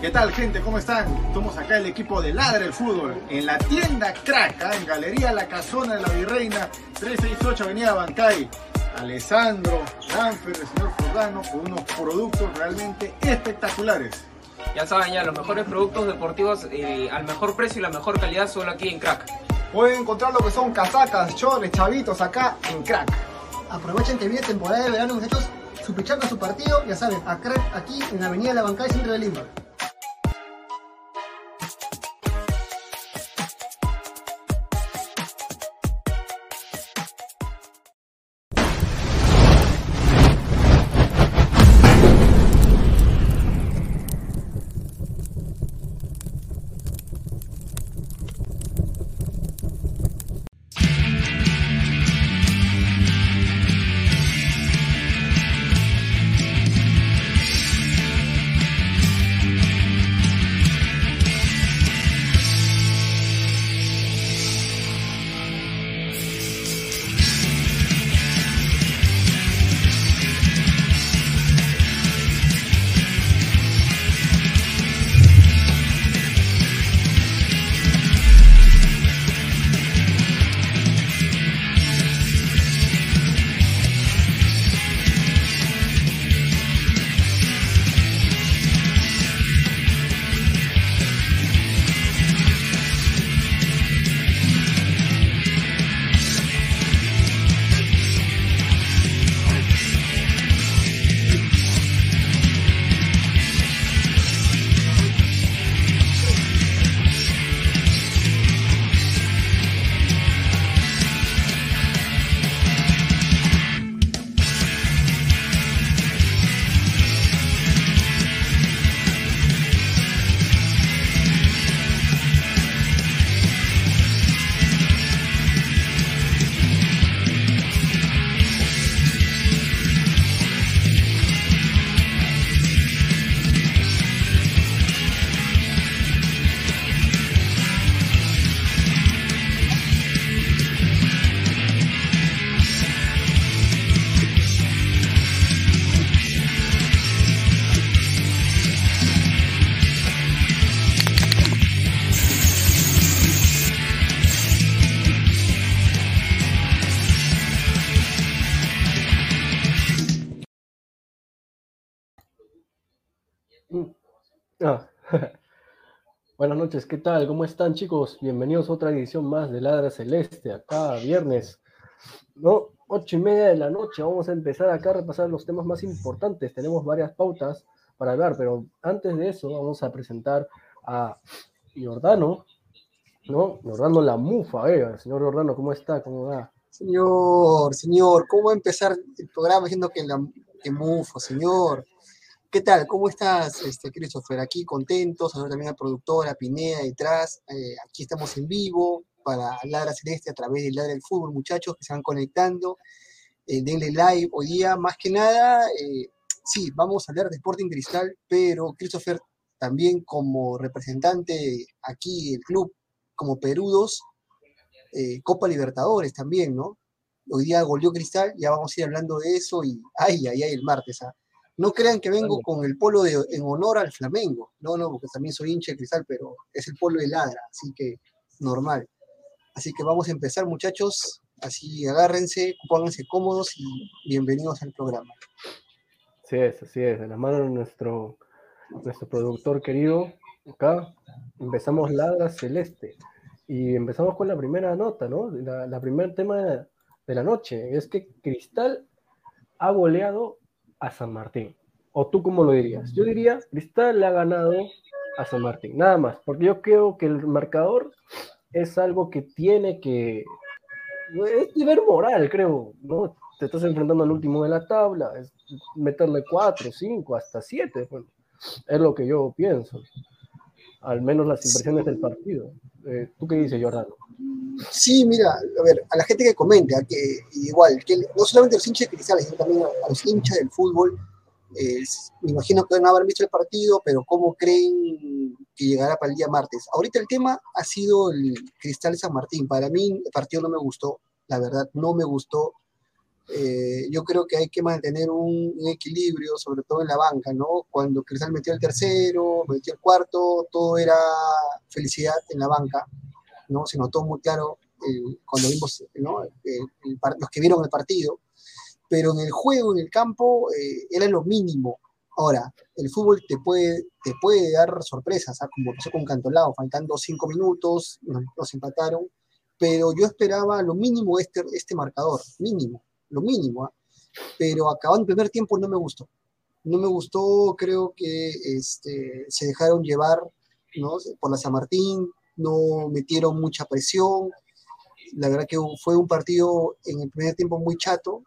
¿Qué tal, gente? ¿Cómo están? Estamos acá el equipo de Ladre el Fútbol en la tienda Crack, en Galería La Casona de la Virreina, 368 Avenida Abancay. Alessandro, Danfer, el señor Jordano, con unos productos realmente espectaculares. Ya saben, ya los mejores productos deportivos al mejor precio y la mejor calidad solo aquí en Crack. Pueden encontrar lo que son casacas, chores, chavitos acá en Crack. Aprovechen que viene temporada de verano, muchachos, su pichanga, su partido, ya saben, a Crack aquí en la Avenida Abancay, centro de Lima. Buenas noches, ¿qué tal? ¿Cómo están, chicos? Bienvenidos a otra edición más de Ladra Celeste, acá viernes. No, 8:30 de la noche. Vamos a empezar acá a repasar los temas más importantes. Tenemos varias pautas para hablar, pero antes de eso vamos a presentar a Jordano, ¿no? Jordano la Mufa, señor Jordano, ¿cómo está? ¿Cómo va? Señor, ¿cómo va a empezar el programa diciendo que la que Mufa, señor? ¿Qué tal? ¿Cómo estás, Christopher? Aquí contentos, ahora también a la productora, Pineda, detrás. Aquí estamos en vivo para Ladra Celeste a través de Ladre el Fútbol, muchachos que se van conectando. Denle live hoy día, más que nada. Sí, vamos a hablar de Sporting Cristal, pero Christopher también como representante aquí del club, como Perudos, Copa Libertadores también, ¿no? Hoy día goleó Cristal, ya vamos a ir hablando de eso y ay, el martes, ¿ah? No crean que vengo con el polo en honor al Flamengo, no, porque también soy hincha de Cristal, pero es el polo de Ladra, así que normal. Así que vamos a empezar, muchachos, así agárrense, pónganse cómodos y bienvenidos al programa. Así es, en las manos de nuestro productor querido, acá empezamos Ladra Celeste, y empezamos con la primera nota, ¿no? La primer tema de la noche, es que Cristal ha goleado a San Martín, o tú cómo lo dirías. Yo diría, Cristal le ha ganado a San Martín, nada más, porque yo creo que el marcador es algo que tiene que, es nivel moral, creo, ¿no? Te estás enfrentando al último de la tabla, es meterle 4, 5, hasta 7, bueno, es lo que yo pienso, al menos las impresiones del partido. ¿Tú qué dices, Jordano? Sí, mira, a ver, a la gente que comente, que igual, que no solamente a los hinchas de Cristal, sino también a los hinchas del fútbol, me imagino que van a haber visto el partido, pero ¿cómo creen que llegará para el día martes? Ahorita el tema ha sido el Cristal San Martín. Para mí el partido no me gustó, la verdad, no me gustó. Yo creo que hay que mantener un equilibrio, sobre todo en la banca, ¿no? Cuando Cristal metió el tercero, metió el cuarto, todo era felicidad en la banca, ¿no? Se notó muy claro cuando vimos, ¿no? Los que vieron el partido, pero en el juego, en el campo, era lo mínimo. Ahora, el fútbol te puede dar sorpresas, ¿sabes? Como pasó con Cantolao, faltando 5 minutos, nos empataron, pero yo esperaba lo mínimo este marcador, mínimo. Lo mínimo, pero acabando el primer tiempo no me gustó, creo que se dejaron llevar, ¿no? Por la San Martín, no metieron mucha presión, la verdad que fue un partido en el primer tiempo muy chato,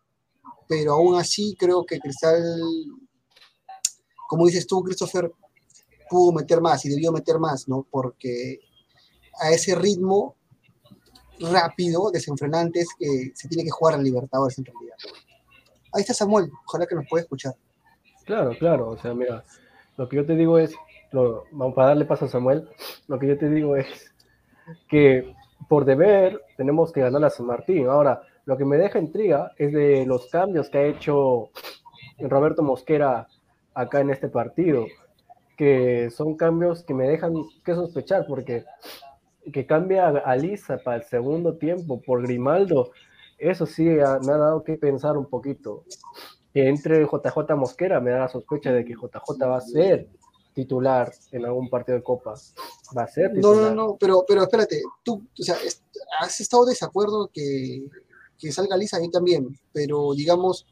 pero aún así creo que Cristal, como dices tú, Christopher, pudo meter más y debió meter más, ¿no? Porque a ese ritmo rápido, desenfrenantes, que se tiene que jugar al Libertadores en realidad. Ahí está Samuel, ojalá que nos pueda escuchar. Claro, o sea, mira, lo que yo te digo es, vamos para darle paso a Samuel, lo que yo te digo es que por deber tenemos que ganar a San Martín. Ahora, lo que me deja intriga es de los cambios que ha hecho Roberto Mosquera acá en este partido, que son cambios que me dejan que sospechar, porque que cambia a Lisa para el segundo tiempo por Grimaldo, eso sí me ha dado que pensar un poquito. Que entre JJ Mosquera, me da la sospecha de que JJ va a ser titular en algún partido de Copa. Va a ser titular. No, pero espérate, tú, o sea, has estado de desacuerdo que salga Lisa, a mí también, pero digamos,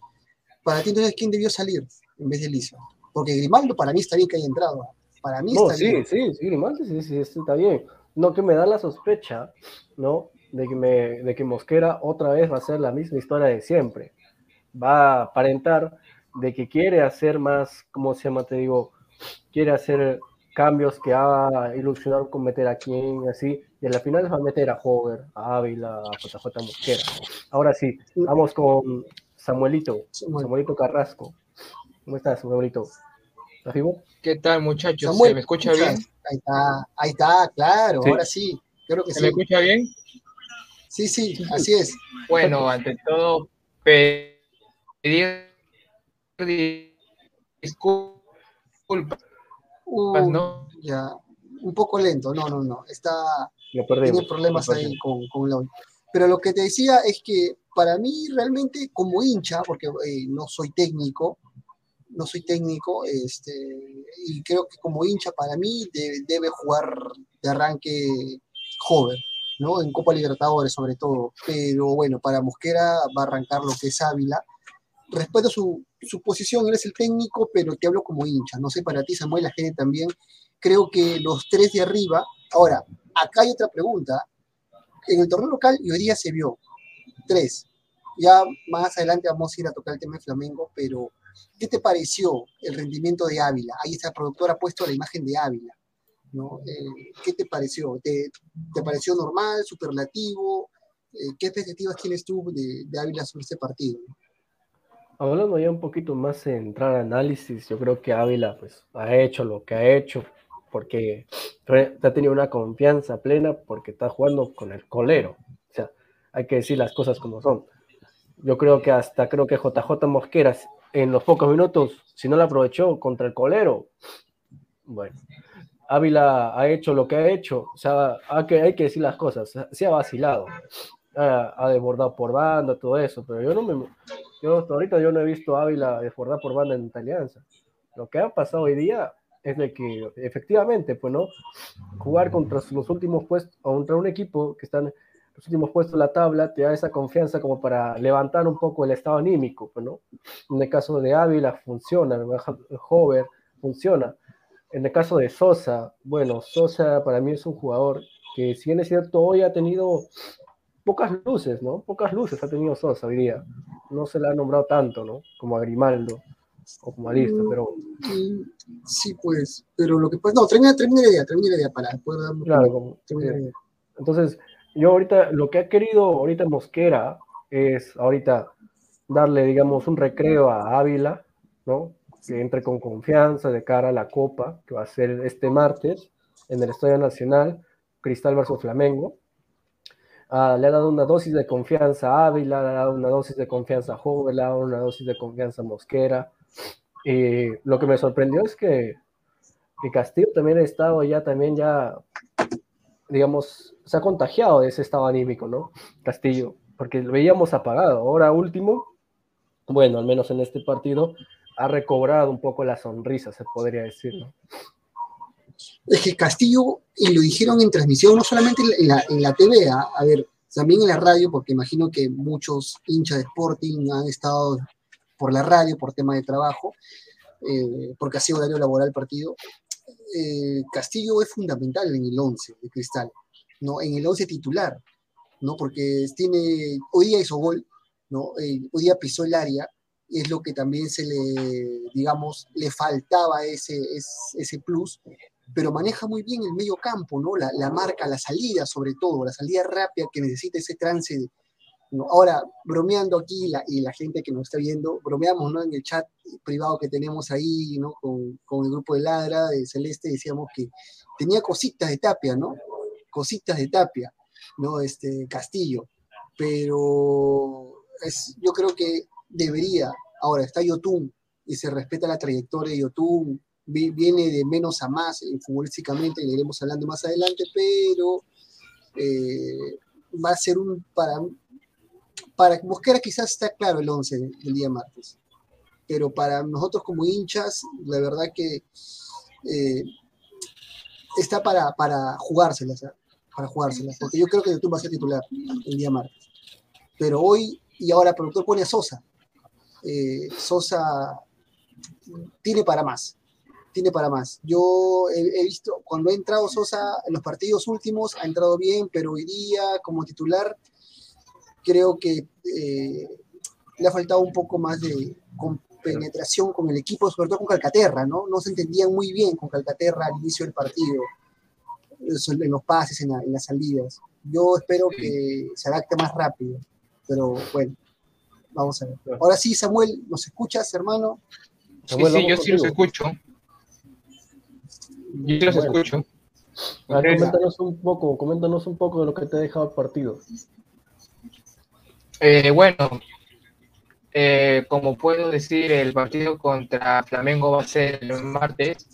para ti entonces, ¿quién debió salir en vez de Lisa? Porque Grimaldo para mí está bien que haya entrado. Para mí está bien. Sí, Grimaldo sí, está bien. No, que me da la sospecha, ¿no? De que Mosquera otra vez va a hacer la misma historia de siempre. Va a aparentar de que quiere hacer más, quiere hacer cambios que va a ilusionar con meter a quien, así, y en la final va a meter a Hover, a Ávila, a JJ Mosquera. Ahora sí, vamos con Samuelito Carrasco. ¿Cómo estás, Samuelito? ¿Estás vivo? ¿Qué tal, muchachos? Samuel, ¿se me escucha bien? Ahí está, claro, sí. Ahora sí, creo que sí. ¿Se me escucha bien? Sí, así es. Bueno, ante todo, pedir disculpas, ¿no? Ya, un poco lento, no, tiene problemas ahí con la... Pero lo que te decía es que para mí realmente como hincha, porque no soy técnico, y creo que como hincha para mí debe jugar de arranque Hover. ¿no? En Copa Libertadores sobre todo, pero bueno, para Mosquera va a arrancar lo que es Ávila. Respeto su posición, él es el técnico, pero te hablo como hincha, no sé, para ti Samuel, la gente también, creo que los tres de arriba. Ahora, acá hay otra pregunta, en el torneo local y hoy día se vio tres, ya más adelante vamos a ir a tocar el tema de Flamengo, pero ¿qué te pareció el rendimiento de Ávila? Ahí está, la productora ha puesto la imagen de Ávila, ¿no? ¿Qué te pareció? ¿Te pareció normal, superlativo? ¿Qué expectativas tienes tú de Ávila sobre este partido? Hablando ya un poquito más en entrar a análisis, yo creo que Ávila pues ha hecho lo que ha hecho, porque ha tenido una confianza plena, porque está jugando con el colero, o sea, hay que decir las cosas como son. Yo creo que hasta JJ Mosquera en los pocos minutos, si no la aprovechó contra el colero, bueno, Ávila ha hecho lo que ha hecho, o sea, hay que decir las cosas, se ha vacilado, ha desbordado por banda, todo eso, pero hasta ahorita no he visto a Ávila desbordar por banda en Alianza. Lo que ha pasado hoy día es de que efectivamente, pues no, jugar contra los últimos puestos, contra un equipo que están los últimos puestos de la tabla, te da esa confianza como para levantar un poco el estado anímico, pues no. En el caso de Ávila funciona, Hover funciona. En el caso de Sosa, bueno, Sosa para mí es un jugador que, si bien es cierto, hoy ha tenido pocas luces, ¿no? Pocas luces ha tenido Sosa hoy día. No se la ha nombrado tanto, ¿no? Como a Grimaldo o como a Lisa, pero... Sí, pues, pero lo que pasa... No, termina la idea para poder dar... Claro, como... Idea. Entonces, yo ahorita, lo que ha querido ahorita Mosquera es ahorita darle, digamos, un recreo a Ávila, ¿no? Que entre con confianza de cara a la Copa, que va a ser este martes, en el Estadio Nacional, Cristal versus Flamengo. Le ha dado una dosis de confianza a Ávila, le ha dado una dosis de confianza a Joven, le ha dado una dosis de confianza a Mosquera. Lo que me sorprendió es que Castillo también ha estado ya, digamos, se ha contagiado de ese estado anímico, ¿no? Castillo, porque lo veíamos apagado. Ahora último, bueno, al menos en este partido, ha recobrado un poco la sonrisa, se podría decir, ¿no? Es que Castillo, y lo dijeron en transmisión, no solamente en la TV, a ver, también en la radio, porque imagino que muchos hinchas de Sporting han estado por la radio, por tema de trabajo, porque ha sido horario laboral partido. Castillo es fundamental en el 11 de Cristal, ¿no? En el 11 titular, ¿no? Porque hoy día hizo gol, ¿no? Hoy día pisó el área, es lo que también se le, digamos, le faltaba ese plus, pero maneja muy bien el medio campo, ¿no? La marca, la salida, sobre todo, la salida rápida que necesita ese trance, ¿no? Ahora, bromeando aquí, y la gente que nos está viendo, bromeamos, ¿no? En el chat privado que tenemos ahí, ¿no? Con el grupo de Ladra, de Celeste, decíamos que tenía cositas de Tapia, ¿no? Cositas de Tapia, ¿no? Castillo, pero yo creo que debería. Ahora, está Yotún, y se respeta la trayectoria de Yotún, viene de menos a más futbolísticamente, le iremos hablando más adelante, pero va a ser para Mosquera quizás está claro el 11 del día martes, pero para nosotros como hinchas, la verdad que está para jugárselas, ¿eh? Para jugárselas, porque yo creo que YouTube va a ser titular el día martes, pero hoy, y ahora el productor pone a Sosa. Sosa tiene para más. Yo he visto, cuando ha entrado Sosa en los partidos últimos, ha entrado bien, pero hoy día como titular creo que le ha faltado un poco más de compenetración con el equipo, sobre todo con Calcaterra, ¿no? No se entendían muy bien con Calcaterra al inicio del partido, en los pases, en las salidas. Yo espero que se adapte más rápido, pero bueno, vamos a ver. Ahora sí, Samuel, ¿nos escuchas, hermano? Samuel, sí, yo contigo. Sí los escucho. Yo sí los escucho. A ver, coméntanos un poco de lo que te ha dejado el partido. Como puedo decir, el partido contra Flamengo va a ser el martes,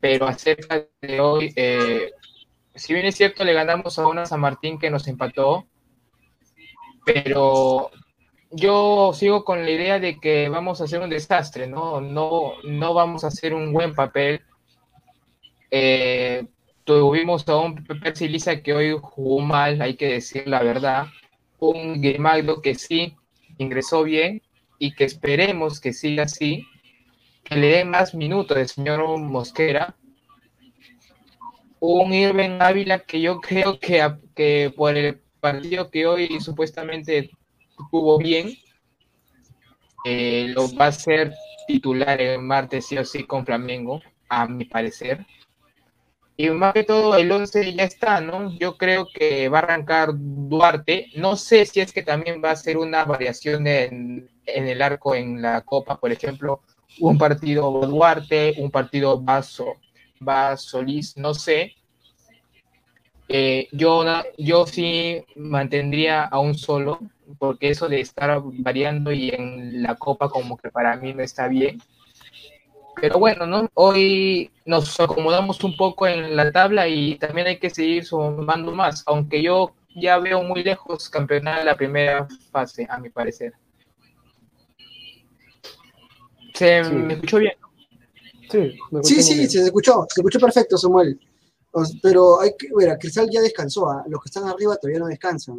pero acerca de hoy, si bien es cierto, le ganamos a San Martín que nos empató, pero yo sigo con la idea de que vamos a hacer un desastre, ¿no? No vamos a hacer un buen papel. Tuvimos a un Percy Lisa que hoy jugó mal, hay que decir la verdad. Un Grimaldo que sí ingresó bien y que esperemos que siga así, que le den más minutos el señor Mosquera. Un Irving Ávila que yo creo que por el partido que hoy supuestamente jugó bien, lo va a ser titular el martes sí o sí con Flamengo, a mi parecer. Y más que todo, el 11 ya está, ¿no? Yo creo que va a arrancar Duarte. No sé si es que también va a ser una variación en el arco en la Copa. Por ejemplo, un partido Duarte, un partido va Solís, no sé. Yo sí mantendría a un solo, porque eso de estar variando y en la Copa como que para mí no está bien. Pero bueno, ¿no? Hoy nos acomodamos un poco en la tabla y también hay que seguir sumando más, aunque yo ya veo muy lejos campeonar de la primera fase, a mi parecer. ¿Me escuchó bien? Sí, sí, se escuchó perfecto, Samuel. Pero hay que ver, Cristal ya descansó, ¿eh? Los que están arriba todavía no descansan,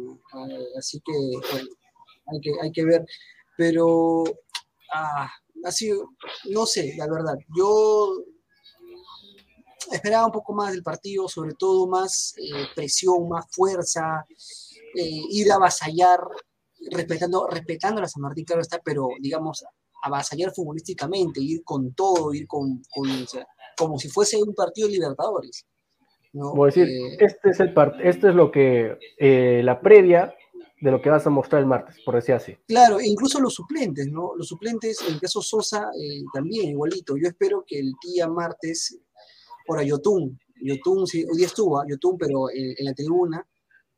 así que bueno, hay que ver. Pero... así, no sé, la verdad. Yo esperaba un poco más del partido, sobre todo más presión, más fuerza, ir a avasallar, respetando a San Martín, claro está, pero digamos, avasallar futbolísticamente, ir con todo, ir o sea, como si fuese un partido de Libertadores, ¿no? Voy a decir, este es lo que la previa de lo que vas a mostrar el martes, por decir así. Claro, incluso los suplentes, ¿no? Los suplentes, en el caso Sosa, también igualito. Yo espero que el día martes, ahora Yotún, sí, hoy día estuvo Yotún, pero en la tribuna,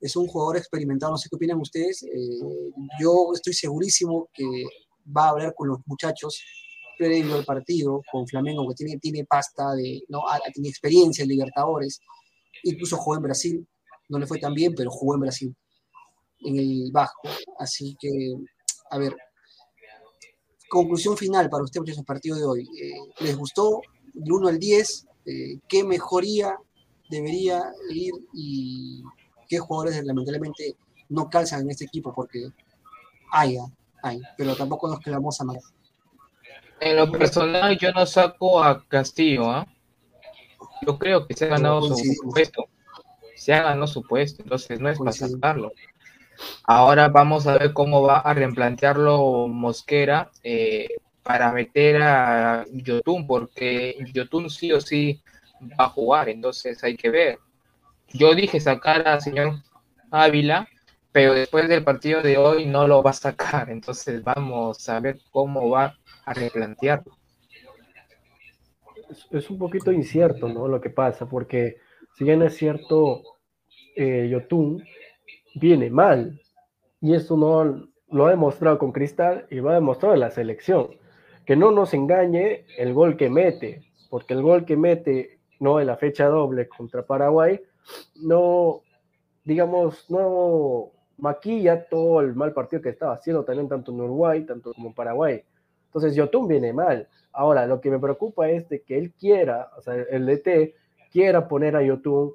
es un jugador experimentado, no sé qué opinan ustedes. Yo estoy segurísimo que va a hablar con los muchachos previo al partido, con Flamengo, que tiene pasta, tiene experiencia en Libertadores, incluso jugó en Brasil, no le fue tan bien, pero jugó en Brasil, en el Vasco. Así que, a ver, conclusión final para ustedes en el partido de hoy. ¿Les gustó? Del 1 al 10, ¿qué mejoría debería ir y qué jugadores lamentablemente no calzan en este equipo? Porque hay, pero tampoco nos quedamos a mal. En lo personal, yo no saco a Castillo, ¿eh? Yo creo que se ha ganado su puesto. Se ha ganado su puesto, entonces no es para sacarlo. Ahora vamos a ver cómo va a replantearlo Mosquera para meter a Yotún, porque Yotún sí o sí va a jugar, entonces hay que ver. Yo dije sacar al señor Ávila, pero después del partido de hoy no lo va a sacar, entonces vamos a ver cómo va a replantearlo. Es un poquito incierto, ¿no?, lo que pasa, porque si bien es cierto, Yotún viene mal, y eso no lo ha demostrado con Cristal y lo ha demostrado en la selección. Que no nos engañe el gol que mete, porque el gol que mete, no, en la fecha doble contra Paraguay, no, digamos, no maquilla todo el mal partido que estaba haciendo también tanto en Uruguay, tanto como en Paraguay. Entonces Yotún viene mal. Ahora, lo que me preocupa es de que él quiera, o sea, el DT quiera poner a Yotún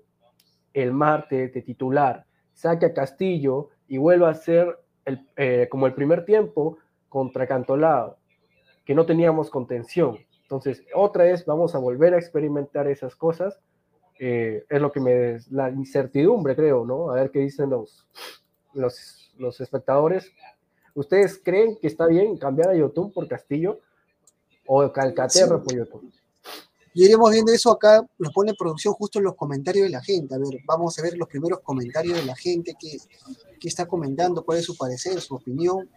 el martes de titular, saque a Castillo y vuelva a ser como el primer tiempo contra Cantolao, que no teníamos contención. Entonces, otra vez vamos a volver a experimentar esas cosas. Es lo que la incertidumbre, creo, ¿no? A ver qué dicen los espectadores. ¿Ustedes creen que está bien cambiar a Yotún por Castillo o Calcaterra por Yotún? Y iremos viendo eso acá, nos pone producción justo en los comentarios de la gente. A ver, vamos a ver los primeros comentarios de la gente que está comentando, cuál es su parecer, su opinión.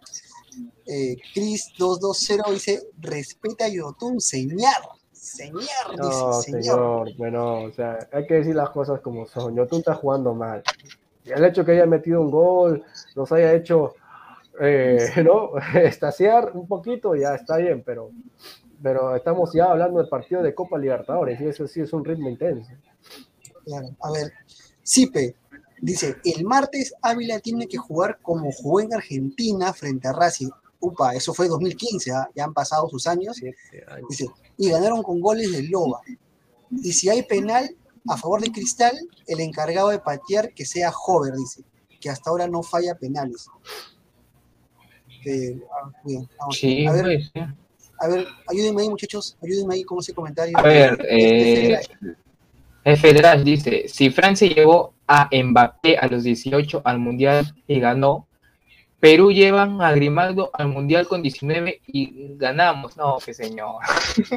Chris 220 dice, respeta a Yotún, señor, no, dice, señor. Bueno, o sea, hay que decir las cosas como son. Yotún está jugando mal. Y el hecho que haya metido un gol, nos haya hecho, ¿no?, estaciar un poquito, ya está bien, pero estamos ya hablando del partido de Copa Libertadores, y eso sí es un ritmo intenso. Claro, a ver, Sipe dice, el martes Ávila tiene que jugar como jugó en Argentina frente a Racing. Upa, eso fue 2015, ¿eh? Ya han pasado sus años. Dice, y ganaron con goles de Loba. Y si hay penal, A favor de Cristal, el encargado de patear que sea Hover, dice, que hasta ahora no falla penales. Bien, vamos. Sí, a ver, ayúdenme ahí, muchachos, ayúdenme ahí con ese comentario. A ver, Federash dice, si Francia llevó a Mbappé a los 18 al Mundial y ganó, Perú llevan a Grimaldo al Mundial con 19 y ganamos. No, qué señor.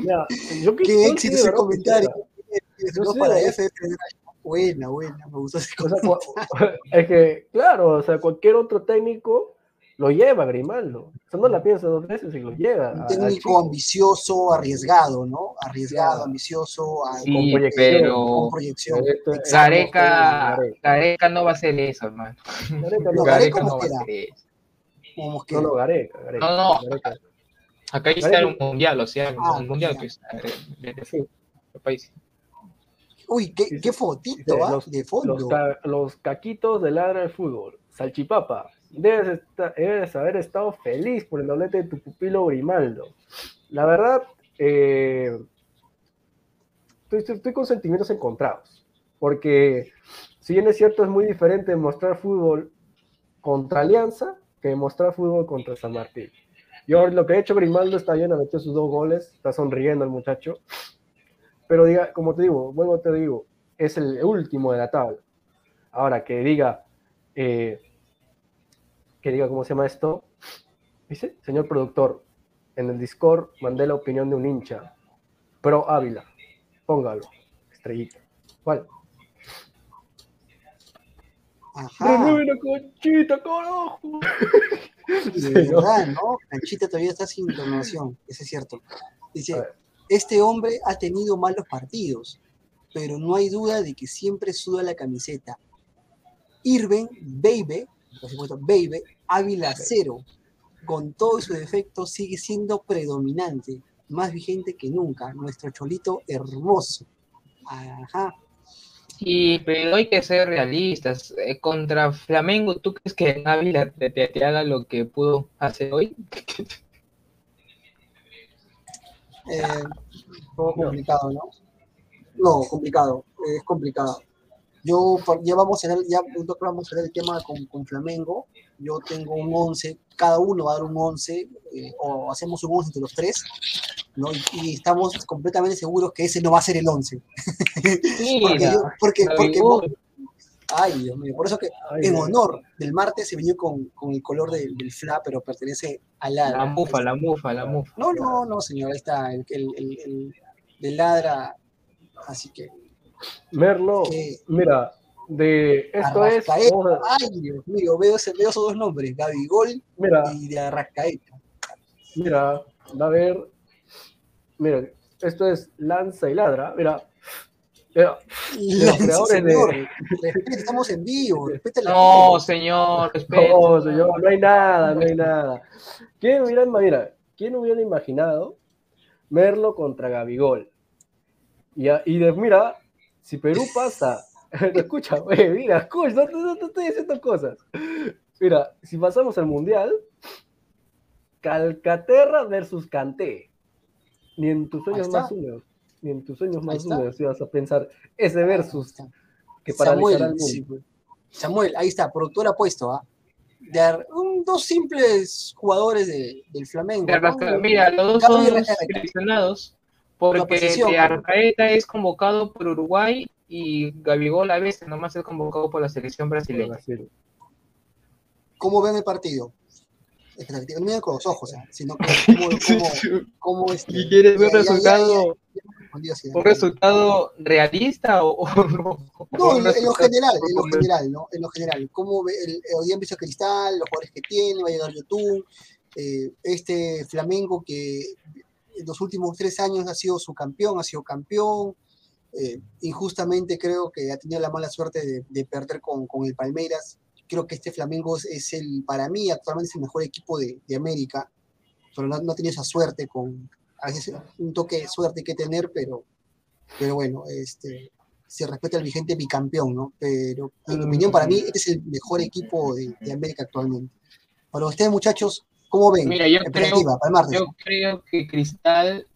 Ya, qué éxito ese comentario. No sé, para F, buena, me gustó ese comentario. Es que, claro, o sea, cualquier otro técnico lo lleva a Grimaldo. O sea, no la piensa dos veces y lo lleva. Un técnico ambicioso, arriesgado, ¿no? Arriesgado, ambicioso, sí, con proyección. Pero con proyección. Gareca no va a hacer eso, hermano. Gareca no va a hacer eso. No, no, Gareca. No. Acá está un mundial, o sea, un mundial que está de país. Uy, qué fotito, de fondo. Los caquitos de Ladre el Fútbol. Salchipapa, debes haber estado feliz por el doblete de tu pupilo Grimaldo. La verdad, estoy con sentimientos encontrados. Porque, si bien es cierto, es muy diferente mostrar fútbol contra Alianza que mostrar fútbol contra San Martín. Yo, lo que ha hecho Grimaldo está bien, ha metido sus 2 goles, está sonriendo el muchacho. Pero diga, como te digo, es el último de la tabla. Ahora, que diga ¿cómo se llama esto? Dice, señor productor, en el Discord mandé la opinión de un hincha, pro Ávila, póngalo, estrellita. ¿Cuál? ¡Remueve la Canchita, carajo! De verdad, ¿no? Canchita todavía está sin información, eso es cierto. Dice, este hombre ha tenido malos partidos, pero no hay duda de que siempre suda la camiseta. Irving, Baby, Ávila 0, con todos sus defectos sigue siendo predominante, más vigente que nunca, nuestro cholito hermoso. Ajá. Sí, pero hay que ser realistas. Contra Flamengo, ¿tú crees que Ávila te haga lo que pudo hacer hoy? Complicado, ¿no? No, complicado, es complicado. Ya vamos a ver el tema con Flamengo. Yo tengo un 11, cada uno va a dar un 11, o hacemos un 11 entre los 3, ¿no? Y estamos completamente seguros que ese no va a ser el 11. Sí, ay, Dios mío, por eso que en honor del martes se vino con el color del FLA, pero pertenece a Ladra. La mufa. No, señor, ahí está el de Ladra, así que. Merlo, mira, de esto es. Ay, Dios mío, veo esos 2 nombres, Gabigol y de Arrascaeta. Mira, a ver. Mira, esto es Lanza y Ladra. Mira. Los creadores de. Estamos en vivo. No, señor, respete. No, señor, no hay nada. ¿Quién hubiera imaginado Merlo contra Gabigol? Mira. Si Perú pasa, escucha, no estoy diciendo cosas. Mira, si pasamos al Mundial, Calcaterra versus Canté. Ni en tus sueños más húmedos ibas a pensar ese versus que paralizará al mundo. Sí. Samuel, ahí está, productor apuesto, ¿ah? De 2 simples jugadores del Flamengo. Mira, los 2 son seleccionados. Porque Arrascaeta es convocado por Uruguay y Gabigol a veces nomás es convocado por la selección brasileña. ¿Cómo ven el partido? No miren con los ojos, sino cómo es. ¿Y quieres ver un resultado realista o no? En lo general, ¿no? En lo general, ¿cómo ve hoy en Cristal, los jugadores que tiene, va a llegar Yotún, este Flamengo que en los últimos 3 años ha sido campeón, injustamente creo que ha tenido la mala suerte de perder con el Palmeiras? Creo que este Flamengo para mí, actualmente es el mejor equipo de América, pero no ha tenido esa suerte, a veces un toque de suerte hay que tener, pero bueno, se respeta al vigente bicampeón, ¿no? Pero en mi opinión, para mí, este es el mejor equipo de América actualmente. Para ustedes, muchachos, ¿cómo ven? Mira, yo creo que Cristal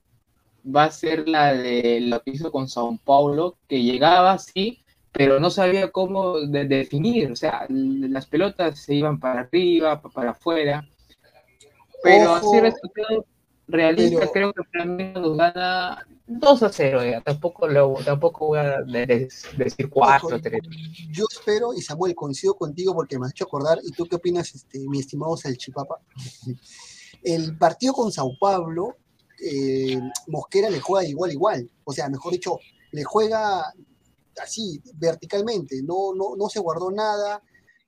va a ser la de lo que hizo con Sao Paulo, que llegaba así, pero no sabía cómo definir, o sea, las pelotas se iban para arriba, para afuera, pero así resultado realista, pero creo que Flamengo nos gana 2-0, ya. Tampoco voy a decir 4-3. Yo espero, y Samuel, coincido contigo porque me has hecho acordar, ¿y tú qué opinas, mi estimado Salchipapa? El partido con Sao Paulo, Mosquera le juega igual, o sea, mejor dicho, le juega así, verticalmente, no se guardó nada,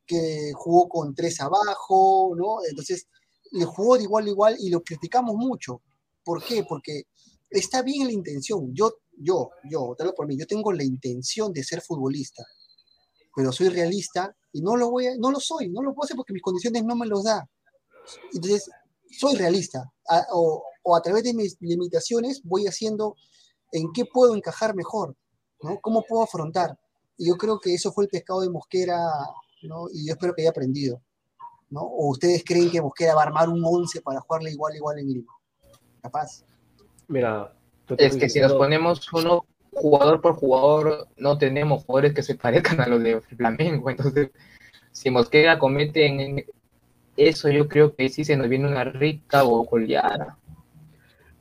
que jugó con 3 abajo, ¿no? Entonces, le jugó de igual y lo criticamos mucho. ¿Por qué? Porque está bien la intención. Yo, dalo por mí, yo tengo la intención de ser futbolista, pero soy realista y no lo puedo hacer porque mis condiciones no me los da. Entonces, soy realista, o a través de mis limitaciones voy haciendo en qué puedo encajar mejor, ¿no? ¿Cómo puedo afrontar? Y yo creo que eso fue el pescado de Mosquera, ¿no? Y yo espero que haya aprendido, ¿no? ¿O ustedes creen que Mosquera va a armar un 11 para jugarle igual en Lima? Capaz. Mira, es que si nos ponemos uno jugador por jugador, no tenemos jugadores que se parezcan a los de Flamengo. Entonces, si Mosquera comete en eso, yo creo que sí se nos viene una rica o goleada.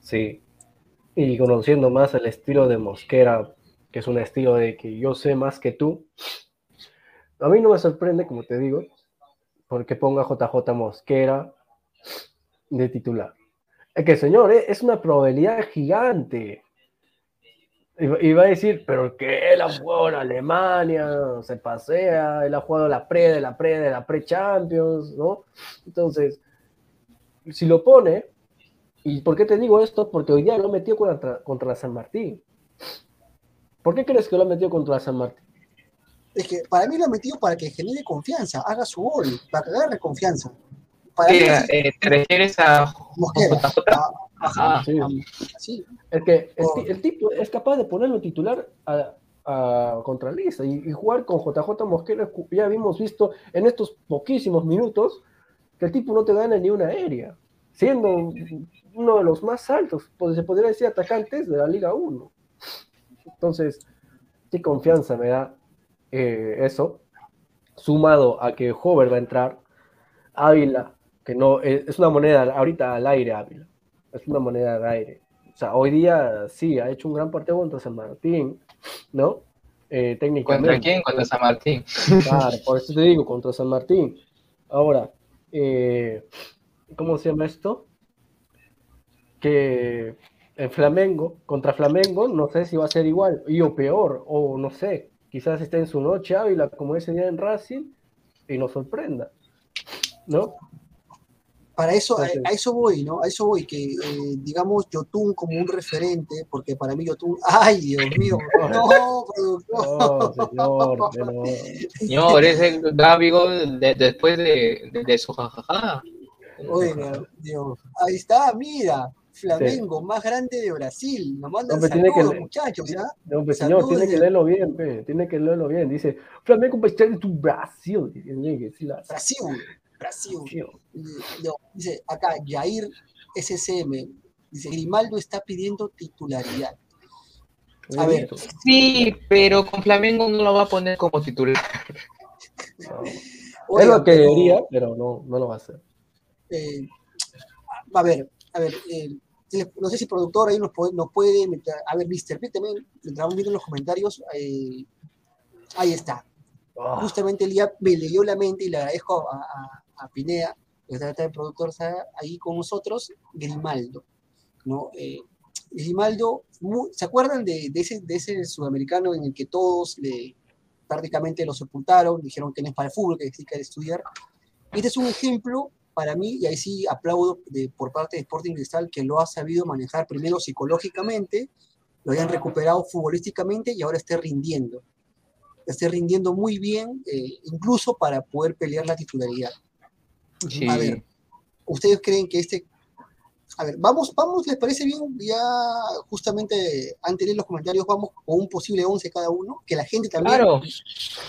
Sí, y conociendo más el estilo de Mosquera, que es un estilo de que yo sé más que tú, a mí no me sorprende, como te digo, porque ponga JJ Mosquera de titular. Es que, señor, es una probabilidad gigante. Y va a decir, pero que él ha jugado en Alemania, se pasea, él ha jugado la pre, de la pre, de la pre-Champions, ¿no? Entonces, si lo pone, ¿y por qué te digo esto? Porque hoy día lo metió contra San Martín. ¿Por qué crees que lo ha metido contra San Martín? Es que para mí lo ha metido para que genere confianza, haga su gol, para que agarre confianza. ¿Te refieres a Mosquera? Sí. Es que el tipo es capaz de ponerlo titular contra Lisa y jugar con JJ Mosquera. Ya habíamos visto en estos poquísimos minutos que el tipo no te gana ni una aérea, siendo uno de los más altos, pues, se podría decir, atacantes de la Liga 1. Entonces, qué confianza me da eso, sumado a que Hover va a entrar, Ávila, que no es una moneda ahorita al aire. Ávila es una moneda al aire, o sea, hoy día sí ha hecho un gran partido contra San Martín, ¿no? Técnicamente. ¿Contra quién? Contra San Martín. Claro, por eso te digo, contra San Martín. Ahora, ¿cómo se llama esto? Que en Flamengo, contra Flamengo, no sé si va a ser igual, y o peor, o no sé, quizás esté en su noche Ávila, como ese día en Racing, y nos sorprenda, ¿no? Para eso, a eso voy, ¿no? A eso voy, que digamos Yotún como un referente, porque para mí Yotún, ¡ay, Dios mío! ¡No, productor! No, señor, señor, es el Gabigol después de su jajaja. Oiga, Dios, ahí está, mira, Flamengo, sí, más grande de Brasil, nos mandan saludos, muchachos, ¿ya? No, pues, señor, tiene que leerlo bien, tiene que leerlo bien, dice, Flamengo va a estar en tu Brasil, Brasil. Dice acá Jair SCM, dice Grimaldo está pidiendo titularidad. A ver. Sí, pero con Flamengo no lo va a poner como titular. No. Oiga, es lo que debería, pero no lo va a hacer. A ver, no sé si el productor ahí nos puede meter, a ver, Mr. P también, entramos viendo en los comentarios, ahí está. Oh. Justamente el día me leyó la mente y le agradezco a Pineda, que está el productor ahí con nosotros, Grimaldo, ¿no? Grimaldo, ¿se acuerdan de ese sudamericano en el que todos prácticamente lo sepultaron, dijeron que no es para el fútbol, que sí que es estudiar? Este es un ejemplo para mí, y ahí sí aplaudo por parte de Sporting Cristal, que lo ha sabido manejar primero psicológicamente, lo hayan recuperado futbolísticamente y ahora esté rindiendo muy bien, incluso para poder pelear la titularidad. Sí. A ver, ¿ustedes creen que este...? A ver, vamos, ¿les parece bien? Ya justamente antes de los comentarios vamos con un posible 11 cada uno, que la gente también... Claro.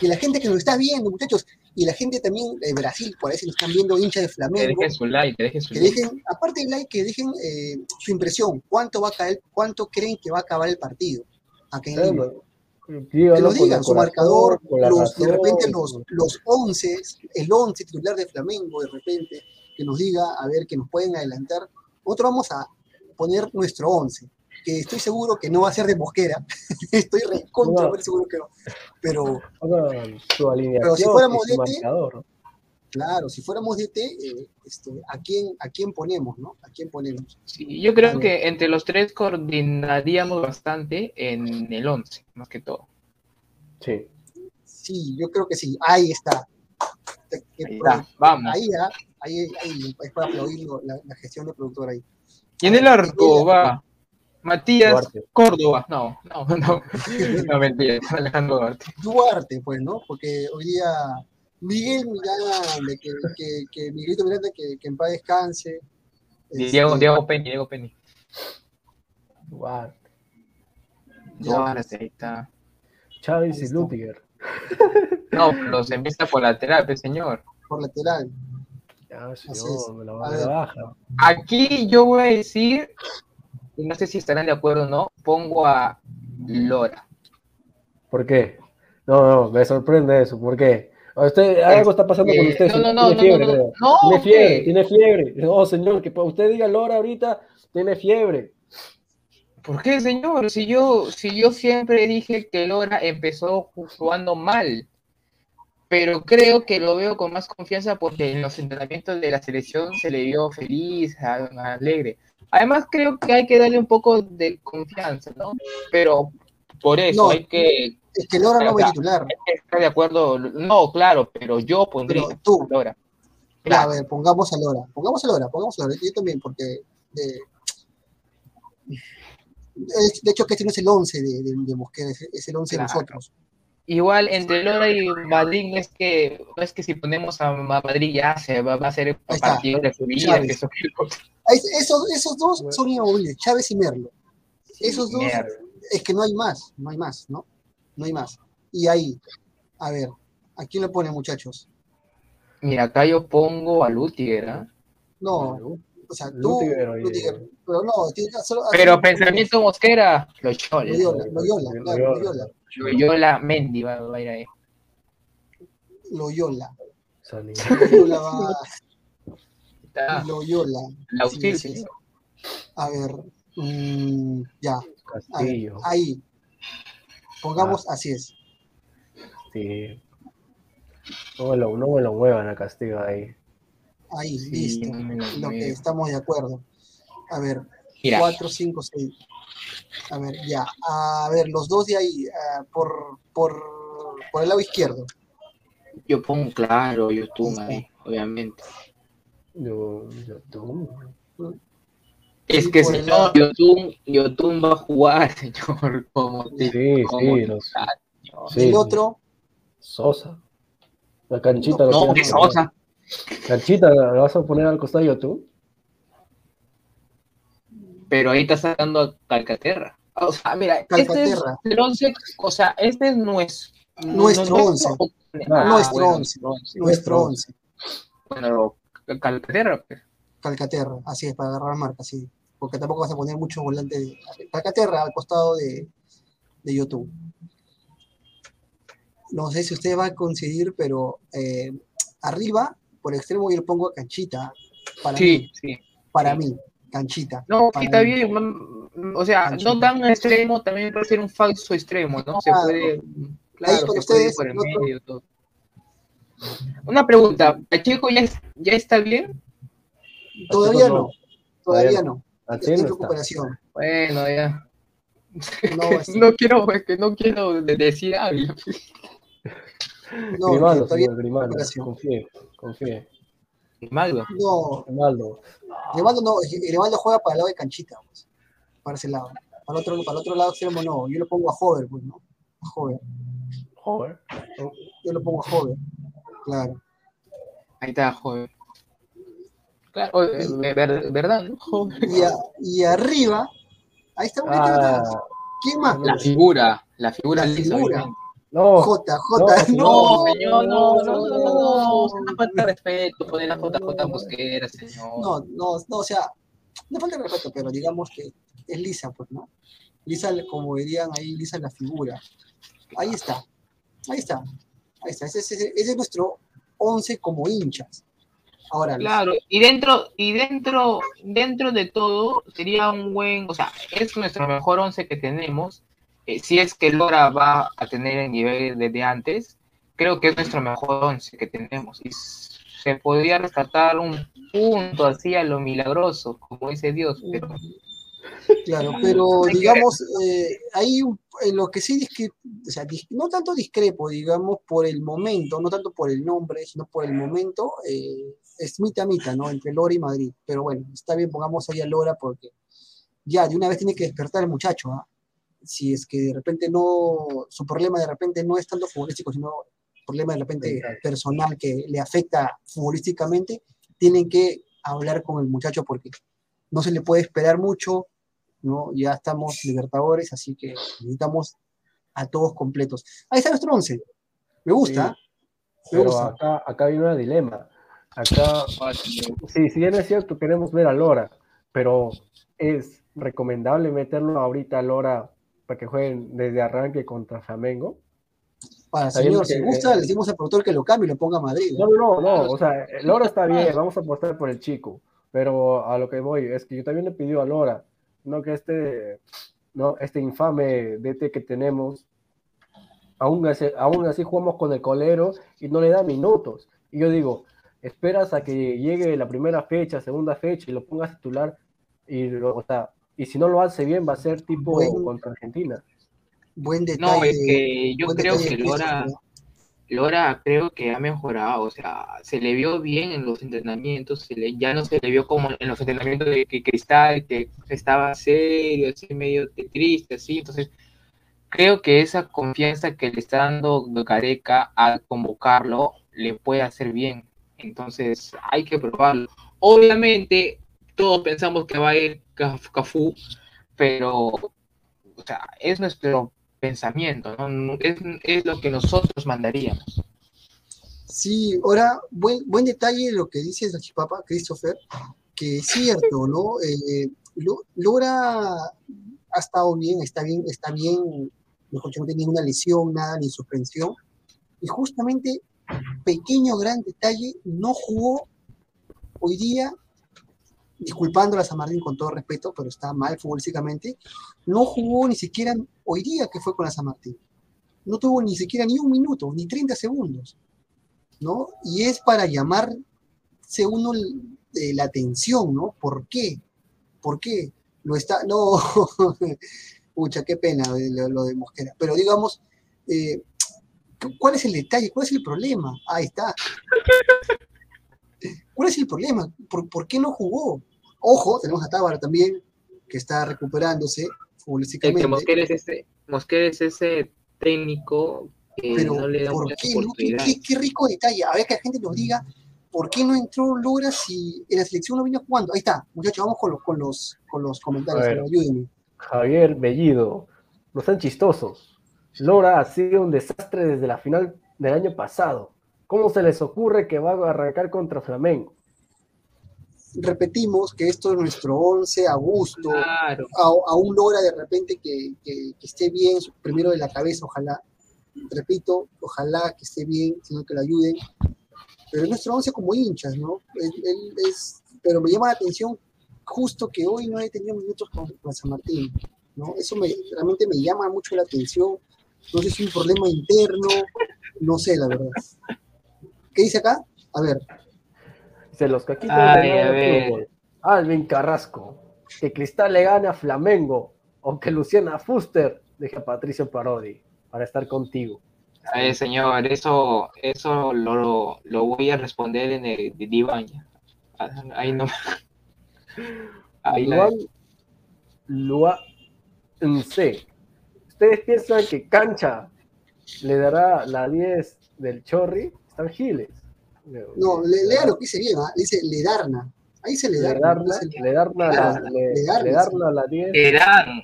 Que la gente que nos está viendo, muchachos, Y la gente también de Brasil, por ahí si lo están viendo, hinchas de Flamengo. Que dejen su like, aparte del like, que dejen su impresión. ¿Cuánto va a caer? ¿Cuánto creen que va a acabar el partido? Acá en Lima. Que lo digan, su marcador, de repente los 11, el 11 titular de Flamengo, de repente, que nos diga, a ver, que nos pueden adelantar. Nosotros vamos a poner nuestro 11, que estoy seguro que no va a ser de Mosquera. Estoy recontra, no, seguro que no. Pero, bueno, su alineación, pero si fuéramos DT, ¿no? Claro, si fuéramos DT, ¿a quién ponemos, no? ¿A quién ponemos? Sí, yo creo que entre los tres coordinaríamos bastante en el 11, más que todo. Sí. Sí, yo creo que sí. Ahí está. Ahí está. Vamos. Ahí es para aplaudir la gestión del productor ahí. Y en el arco va Matías Duarte. Córdoba, no, mentira, Alejandro Duarte. Duarte, pues, ¿no? Porque hoy día Miguel Miranda, que Miguelito Miranda, que en paz descanse. Diego Penny. Duarte, ahí está. Chávez y Lutiger. No, los empieza por lateral, señor. Por lateral. Ya, señor, la baja. Aquí yo voy a decir, no sé si estarán de acuerdo o no, pongo a Lora. ¿Por qué? No, me sorprende eso. ¿Por qué? Algo está pasando con usted. Tiene fiebre. No, señor, que usted diga Lora ahorita, tiene fiebre. ¿Por qué, señor? Si yo siempre dije que Lora empezó jugando mal, pero creo que lo veo con más confianza porque en los entrenamientos de la selección se le vio feliz, alegre. Además, creo que hay que darle un poco de confianza, ¿no? Pero por eso hay que... Es que Lora no va a titular. Está de acuerdo. No, claro, pero yo pondría... Pero tú, Lora. Claro. A ver, pongamos a Lora. Yo también, porque... De hecho, que este no es el 11 de Mosquera, es el 11 de nosotros. Igual, entre Lora y Madrid, es que si ponemos a Madrid ya va a ser el partido de su vida. Esos dos son inamovibles, Chávez y Merlo. Esos dos, es que no hay más, ¿no? No hay más. Y ahí, a ver, ¿a quién lo ponen, muchachos? Mira, acá yo pongo a Lutiger, ¿ah? No, o sea, tú, Lutiger. Pero no, pero pensamiento Mosquera, Loyola, Mendy va a ir ahí. Loyola va. Loyola. Sí. A ver, ya. Castillo. A ver, ahí. Pongamos, así es. Sí. No me lo muevan a Castillo ahí. Ahí, sí, listo. Lo que estamos de acuerdo. A ver, 4, 5, 6. A ver, ya. A ver, los dos de ahí, por el lado izquierdo. Yo pongo, claro, Yotún ahí, obviamente. Yotún. Es que, señor, Yotún va a jugar, señor. El otro. Sosa. La canchita. No, que Sosa. Canchita, ¿la vas a poner al costado de Yotún? Pero ahí está sacando a Calcaterra. O sea, mira, Calcaterra. Este es el 11, o sea, este es nuestro 11. Bueno, Calcaterra, así es, para agarrar marca, sí. Porque tampoco vas a poner mucho volante de Calcaterra al costado de Yotún. No sé si usted va a coincidir, pero arriba, por extremo, yo le pongo a Canchita. Para mí. Canchita. No, está bien, o sea, Canchita. No tan extremo, también puede ser un falso extremo, ¿no? Se puede, claro, se ustedes, puede ir por el medio, todo. Una pregunta, ¿Pacheco ya está bien? Todavía no. Está en recuperación. Bueno, ya. No quiero decir Ávila. No, Grimaldo, señor Grimaldo, confíe. Grimaldo juega para el lado de Canchita, pues, para ese lado, para el otro lado extremo no, yo lo pongo a Hover, pues, ¿no? A Hover. Yo lo pongo a Hover, claro. Ahí está Hover. Claro, ¿verdad? Y arriba, ahí está. ¿Quién más? La figura Lisa. No, JJ, no, señor, no, una falta de respeto poner a JJ Mosquera, señor. No, o sea, no falta de respeto, pero digamos que es Lisa, pues, ¿no? Lisa, como dirían ahí, Lisa la figura. Ahí está. Ese es nuestro 11 como hinchas. Ahora, claro, y dentro de todo sería un buen, o sea, es nuestro mejor 11 que tenemos. Si es que Lora va a tener el nivel desde antes, creo que es nuestro mejor 11 que tenemos. Y se podría rescatar un punto así a lo milagroso, como dice Dios, pero... Claro, pero digamos, hay lo que sí discrepo, o sea, no tanto discrepo, digamos, por el momento, no tanto por el nombre, sino por el momento, es mitad, ¿no? Entre Lora y Madrid. Pero bueno, está bien, pongamos ahí a Lora porque ya de una vez tiene que despertar el muchacho, ¿ah? Si es que de repente no, su problema de repente no es tanto futbolístico, sino problema de repente personal que le afecta futbolísticamente, tienen que hablar con el muchacho porque no se le puede esperar mucho, ¿no? Ya estamos Libertadores, así que necesitamos a todos completos. Ahí está nuestro 11. Me gusta. Sí, pero acá hay un dilema. Acá, si bien es cierto, queremos ver a Lora, pero es recomendable meterlo ahorita a Lora para que jueguen desde arranque contra Flamengo. Para señor, si gusta, le decimos al productor que lo cambie y lo ponga a Madrid. No, o sea, Lora está bien, vamos a apostar por el chico, pero a lo que voy es que yo también le pido a Lora, no que este infame DT que tenemos, aún así jugamos con el colero y no le da minutos. Y yo digo, esperas a que llegue la primera fecha, segunda fecha, y lo pongas titular, y si no lo hace bien, va a ser tipo contra Argentina. Buen detalle. No, es que yo creo que Lora creo que ha mejorado, o sea, se le vio bien en los entrenamientos, ya no se le vio como en los entrenamientos de que Cristal, que estaba serio, así medio triste, así, entonces creo que esa confianza que le está dando Gareca al convocarlo le puede hacer bien, entonces hay que probarlo. Obviamente todos pensamos que va a ir Cafú, pero o sea, es nuestro pensamiento, ¿no? Es lo que nosotros mandaríamos. Sí, ahora, buen detalle lo que dice el Chipapa, Christopher, que es cierto, ¿no? Lora ha estado bien, está bien, no tiene ninguna lesión, nada, ni suspensión, y justamente, pequeño gran detalle, no jugó hoy día, disculpando a San Martín con todo respeto, pero está mal futbolísticamente, no jugó ni siquiera hoy día que fue con la San Martín. No tuvo ni siquiera ni un minuto, ni 30 segundos, ¿no? Y es para llamarse uno la atención, ¿no? ¿Por qué? Lo está... No, pucha, qué pena lo de Mosquera. Pero digamos, ¿cuál es el detalle? ¿Cuál es el problema? Ahí está. ¿Cuál es el problema? ¿Por qué no jugó? Ojo, tenemos a Tábara también, que está recuperándose futbolísticamente. El que Mosquera es ese técnico que pero, no le da mucha oportunidad. Qué rico detalle. A ver que la gente nos diga por qué no entró Lora si en la selección no vino jugando. Ahí está, muchachos, vamos con los comentarios. Ver, ayúdenme. Javier Bellido, no sean chistosos. Lora ha sido un desastre desde la final del año pasado. ¿Cómo se les ocurre que va a arrancar contra Flamengo? Repetimos que esto es nuestro 11 a gusto, claro. A un Lora de repente que esté bien, primero de la cabeza, ojalá, repito, ojalá que esté bien, sino que lo ayuden, pero es nuestro 11 como hinchas, ¿no? Pero me llama la atención justo que hoy no he tenido minutos con San Martín, ¿no? Eso realmente me llama mucho la atención, no sé si es un problema interno, no sé la verdad. ¿Qué dice acá? A ver. Dice los caquitos de fútbol. Alvin Carrasco. Que Cristal le gane a Flamengo. Aunque Luciana Fuster deje a Patricio Parodi para estar contigo. A ver, señor, eso lo voy a responder en el diván. Ahí no. Ahí Lua C. ¿Ustedes piensan que Cancha le dará la 10 del Chorri? Están giles. No, lea lo que dice bien, dice Ledarna. Ahí se le da. ¿Le darlo a la 10? ¿Le dan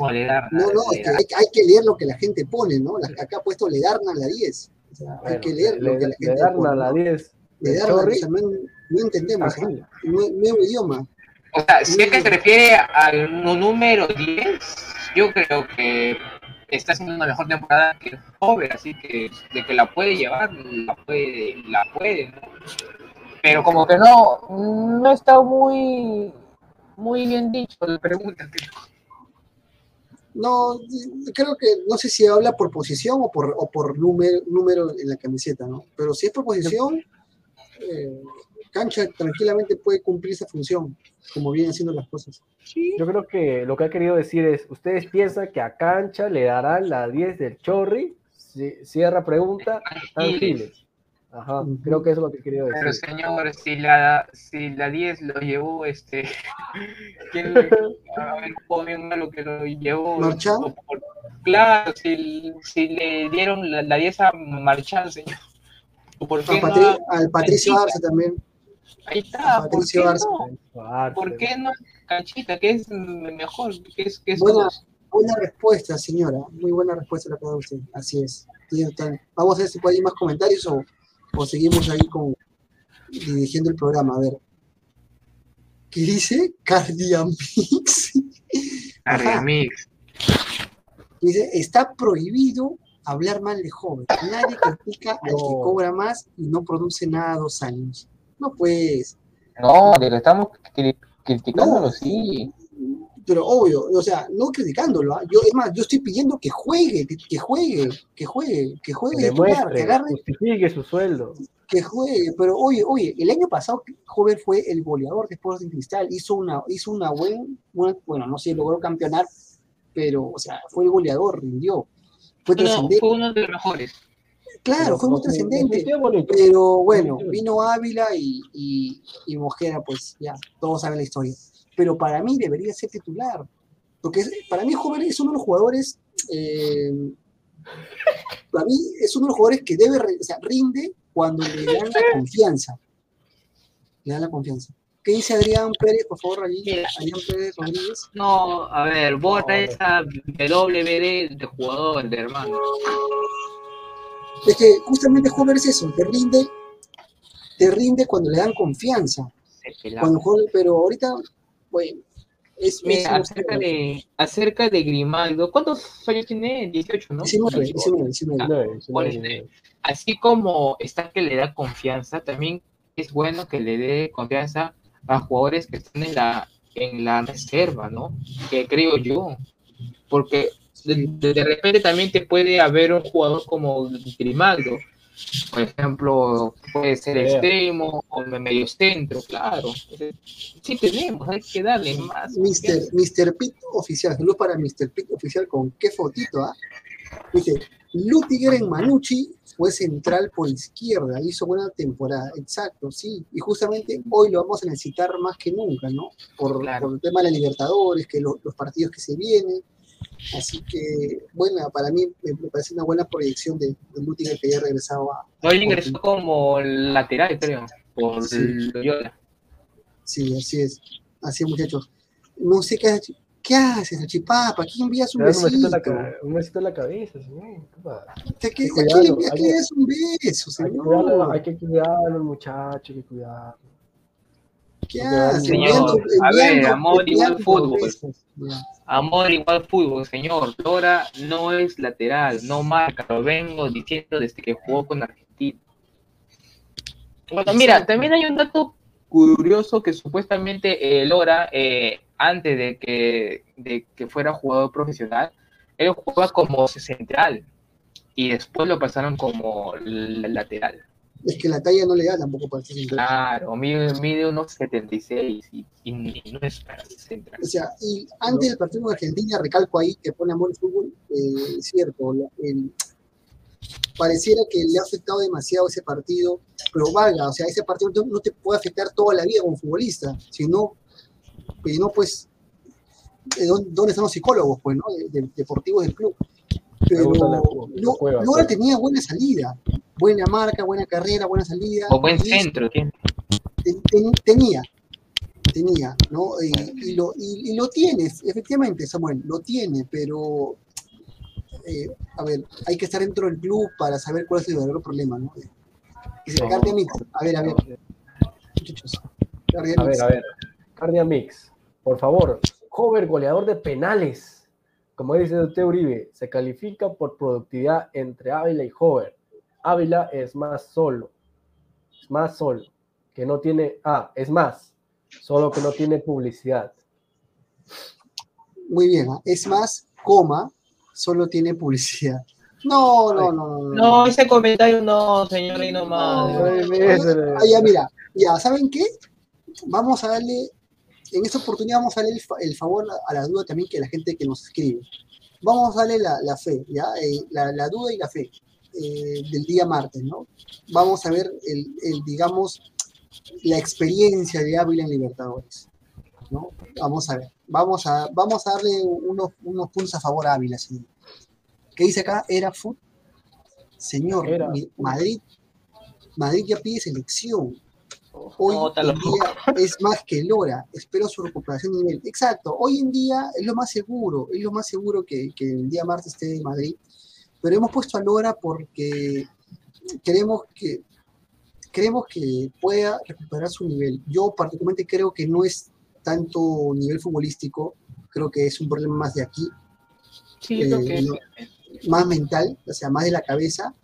o le darla? No, no, es que hay que leer lo que la gente pone, ¿no? Acá ha puesto le darla a la 10. O sea, bueno, hay que leer lo que la gente pone. Le darla a la 10. Le darla, no entendemos, ¿eh? Nuevo idioma. O sea, si es que se refiere al número 10, yo creo que está haciendo una mejor temporada que Hover, así que de que la puede llevar, la puede, ¿no? Pero como que no está muy bien dicho la pregunta. No, creo que, no sé si habla por posición o por número en la camiseta, ¿no? Pero si es por posición, Cancha tranquilamente puede cumplir esa función, como vienen haciendo las cosas. Yo creo que lo que ha querido decir es, ¿ustedes piensan que a Cancha le darán la 10 del Chorri? Cierra pregunta, Ángeles. Ajá, creo que eso es lo que quería decir. Pero señor, si la 10 lo llevó, ¿quién le a lo que lo llevó? ¿Marchán? Claro, si le dieron la 10 a Marchán, señor. ¿Por qué al Patricio Arce también? Ahí está, ¿por qué no Canchita? ¿Qué es mejor? ¿Qué es buena respuesta, señora. Muy buena respuesta la que da usted. Así es. Vamos a ver si puede ir más comentarios o seguimos ahí dirigiendo el programa, a ver. ¿Qué dice? Cardiamix. Cardiamix. Dice, está prohibido hablar mal de Joven. Nadie critica al que cobra más y no produce nada a 2 años. No, pues. No, de que estamos criticándolo, no, sí. Pero obvio, o sea, no criticándolo, ¿eh? Es más, yo estoy pidiendo que juegue, que juegue, que agarre, justifique su sueldo. Que juegue, pero oye, el año pasado Hover fue el goleador de Sporting Cristal, hizo una buena, bueno, no sé, logró campeonar, pero, o sea, fue el goleador, rindió. Fue uno de los mejores. Claro, fue muy trascendente, pero bueno, vino Ávila y Mosquera, pues ya, todos saben la historia. Pero para mí debería ser titular. Porque para mí Hover es uno de los jugadores, que debe, o sea, rinde cuando le dan la confianza. ¿Qué dice Adrián Pérez, por favor, allí? Adrián Pérez Rodríguez. No, a ver, bota esa WBD de jugador, de hermano. Es que justamente Hover es eso, te rinde cuando le dan confianza. Pero ahorita... Bueno, mira, acerca de Grimaldo, ¿cuántos años tiene? 18, ¿no? 19. Así como está que le da confianza, también es bueno que le dé confianza a jugadores que están en la reserva, ¿no? Que creo yo, porque de repente también te puede haber un jugador como Grimaldo, por ejemplo, puede ser extremo o medio centro, claro. Sí tenemos, hay que darle más. Mr. Pitt Oficial, saludos para Mr. Pitt Oficial, con qué fotito, ¿ah? Dice, Lutiger en Manucci fue central por izquierda, hizo buena temporada, exacto, sí. Y justamente hoy lo vamos a necesitar más que nunca, ¿no? Por el tema de la Libertadores, que los partidos que se vienen. Así que, bueno, para mí me parece una buena proyección de Lutiger, que haya regresado a... Hoy ingresó como lateral, creo, por Loyola. Sí, así es. Así es, muchachos. No sé qué haces, Achipapa. ¿Quién envía su besito? Un besito en la cabeza, señor. ¿A qué le das un beso, señor? Hay que cuidarlo, muchachos, hay que cuidarlo. ¿Qué haces, señor? A ver, amor igual fútbol. Amor igual fútbol, señor. Lora no es lateral, no marca. Lo vengo diciendo desde que jugó con Argentina. Bueno, mira, también hay un dato curioso que supuestamente Lora, antes de que fuera jugador profesional, él jugaba como central y después lo pasaron como lateral. Es que la talla no le da tampoco para ser central. Claro, mide unos 76 y no es para ser central. O sea, y antes del partido de Argentina, recalco ahí que pone amor al fútbol, es cierto, pareciera que le ha afectado demasiado ese partido, pero valga, o sea, ese partido no te puede afectar toda la vida como futbolista, sino pues, ¿dónde están los psicólogos, pues, no? Deportivos del club. Pero Lora tenía buena salida, buena marca, buena carrera, buena salida. O buen centro, ¿quién? Tenía, tenía, ¿no? Y lo tienes, efectivamente, Samuel, lo tiene, pero a ver, hay que estar dentro del club para saber cuál es el verdadero problema, ¿no? Y se cardia mix, a ver, muchachos. A ver, cardia mix, por favor, Hover, goleador de penales. Como dice usted, Uribe, se califica por productividad entre Ávila y Hover. Ávila es más solo que no tiene publicidad. Muy bien, es más, coma, solo tiene publicidad. No, ese comentario no, señor, y no más. Mira, ¿saben qué? Vamos a darle... En esta oportunidad vamos a darle el favor a la duda también, que la gente que nos escribe. Vamos a darle la fe, ¿ya? La duda y la fe del día martes, ¿no? Vamos a ver, digamos, la experiencia de Ávila en Libertadores, ¿no? Vamos a ver. Vamos a darle unos puntos a favor a Ávila, señor. ¿Qué dice acá? Era fútbol. Señor, era. Madrid ya pide selección. Hoy en día es más que Lora, espero su recuperación de nivel. Exacto, hoy en día es lo más seguro que el día martes esté en Madrid, pero hemos puesto a Lora porque creemos que pueda recuperar su nivel. Yo particularmente creo que no es tanto nivel futbolístico, creo que es un problema más de aquí, sí, más mental, o sea, más de la cabeza,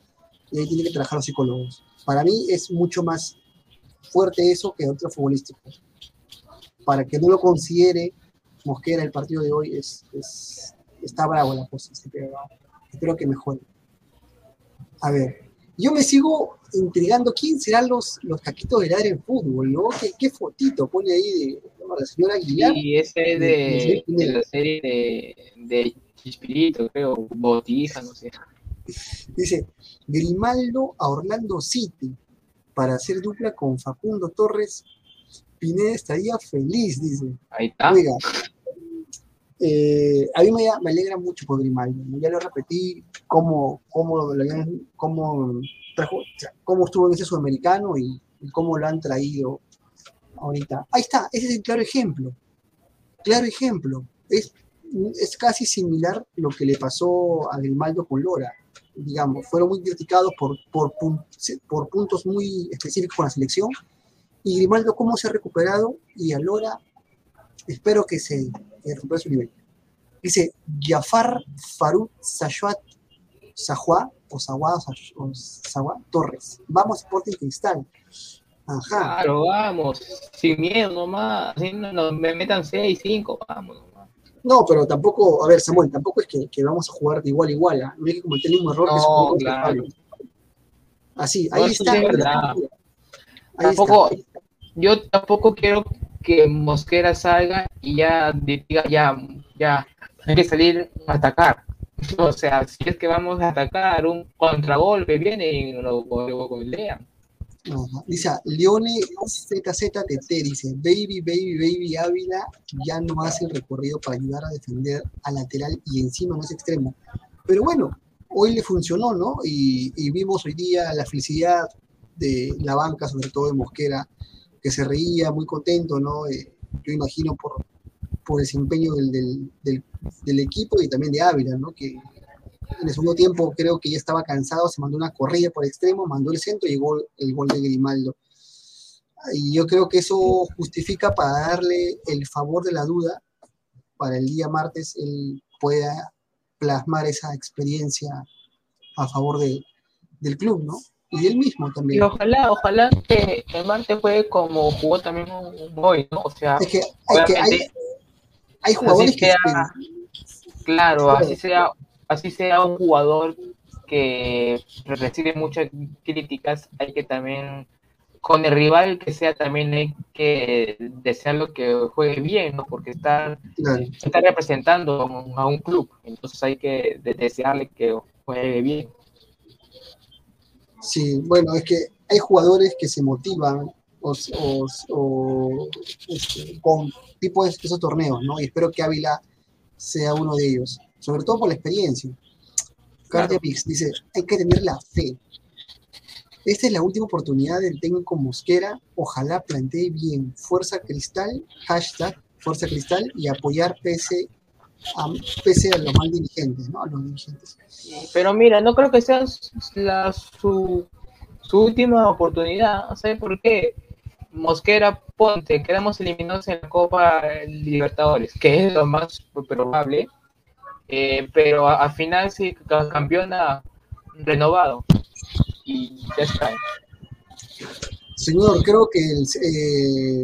y ahí tienen que trabajar los psicólogos. Para mí es mucho más fuerte eso que otro futbolístico. Para que no lo considere Mosquera el partido de hoy, está bravo la cosa, espero que mejore. A ver, yo me sigo intrigando quién serán los caquitos de Ladre el Fútbol, ¿no? ¿Qué fotito pone ahí de la señora Aguilar? Sí, ese es de la serie de Chispirito, creo, Botija, no sé. Dice, Grimaldo a Orlando City para hacer dupla con Facundo Torres. Pineda estaría feliz, dice. Ahí está. Oiga, a mí me alegra mucho por Grimaldo, ya lo repetí, cómo estuvo en ese sudamericano y cómo lo han traído ahorita. Ahí está, ese es el claro ejemplo, es casi similar lo que le pasó a Grimaldo con Lora. Digamos, fueron muy criticados por puntos muy específicos con la selección, y Grimaldo cómo se ha recuperado, y a Lora espero que se recupere su nivel. Dice Jafar Faruk Sajua Torres, vamos Sporting Cristal. Ajá. Claro, vamos, sin miedo nomás, me metan 6-5, vamos nomás. No, pero tampoco, a ver, Samuel, tampoco es que vamos a jugar de igual a igual, ¿eh? No hay que cometer el mismo error que supongo. Claro. Así, ahí está. Yo tampoco quiero que Mosquera salga y ya diga, ya, hay que salir a atacar. O sea, si es que vamos a atacar, un contragolpe viene y lo golean. Dice, Leone ZZTT dice, baby, Ávila ya no hace el recorrido para ayudar a defender al lateral y encima no es extremo. Pero bueno, hoy le funcionó, ¿no? Y vimos hoy día la felicidad de la banca, sobre todo de Mosquera, que se reía muy contento, ¿no? Yo imagino por el desempeño del equipo y también de Ávila, ¿no? Que en el segundo tiempo creo que ya estaba cansado, se mandó una corrida por el extremo, mandó el centro y llegó el gol de Grimaldo. Y yo creo que eso justifica para darle el favor de la duda, para el día martes él pueda plasmar esa experiencia a favor del club, ¿no? Y él mismo también. Y ojalá que el martes juegue como jugó también hoy, ¿no? O sea, es que hay jugadores que... Claro, así sea un jugador que recibe muchas críticas, hay que también, con el rival que sea, también hay que desearlo que juegue bien, ¿no? Porque está representando a un club, entonces hay que desearle que juegue bien. Sí, bueno, es que hay jugadores que se motivan con tipo de esos torneos, ¿no? Y espero que Ávila sea uno de ellos, sobre todo por la experiencia. Claro. Cardia Pix dice, hay que tener la fe. Esta es la última oportunidad del técnico Mosquera. Ojalá plantee bien. Fuerza Cristal, hashtag Fuerza Cristal, y apoyar pese a los mal dirigentes, ¿no? A los dirigentes. Pero mira, no creo que sea su última oportunidad. ¿Sabes por qué? Mosquera, ponte, quedamos eliminados en la Copa Libertadores, que es lo más probable, pero al final sí, campeona renovado. Y ya está. Señor, creo que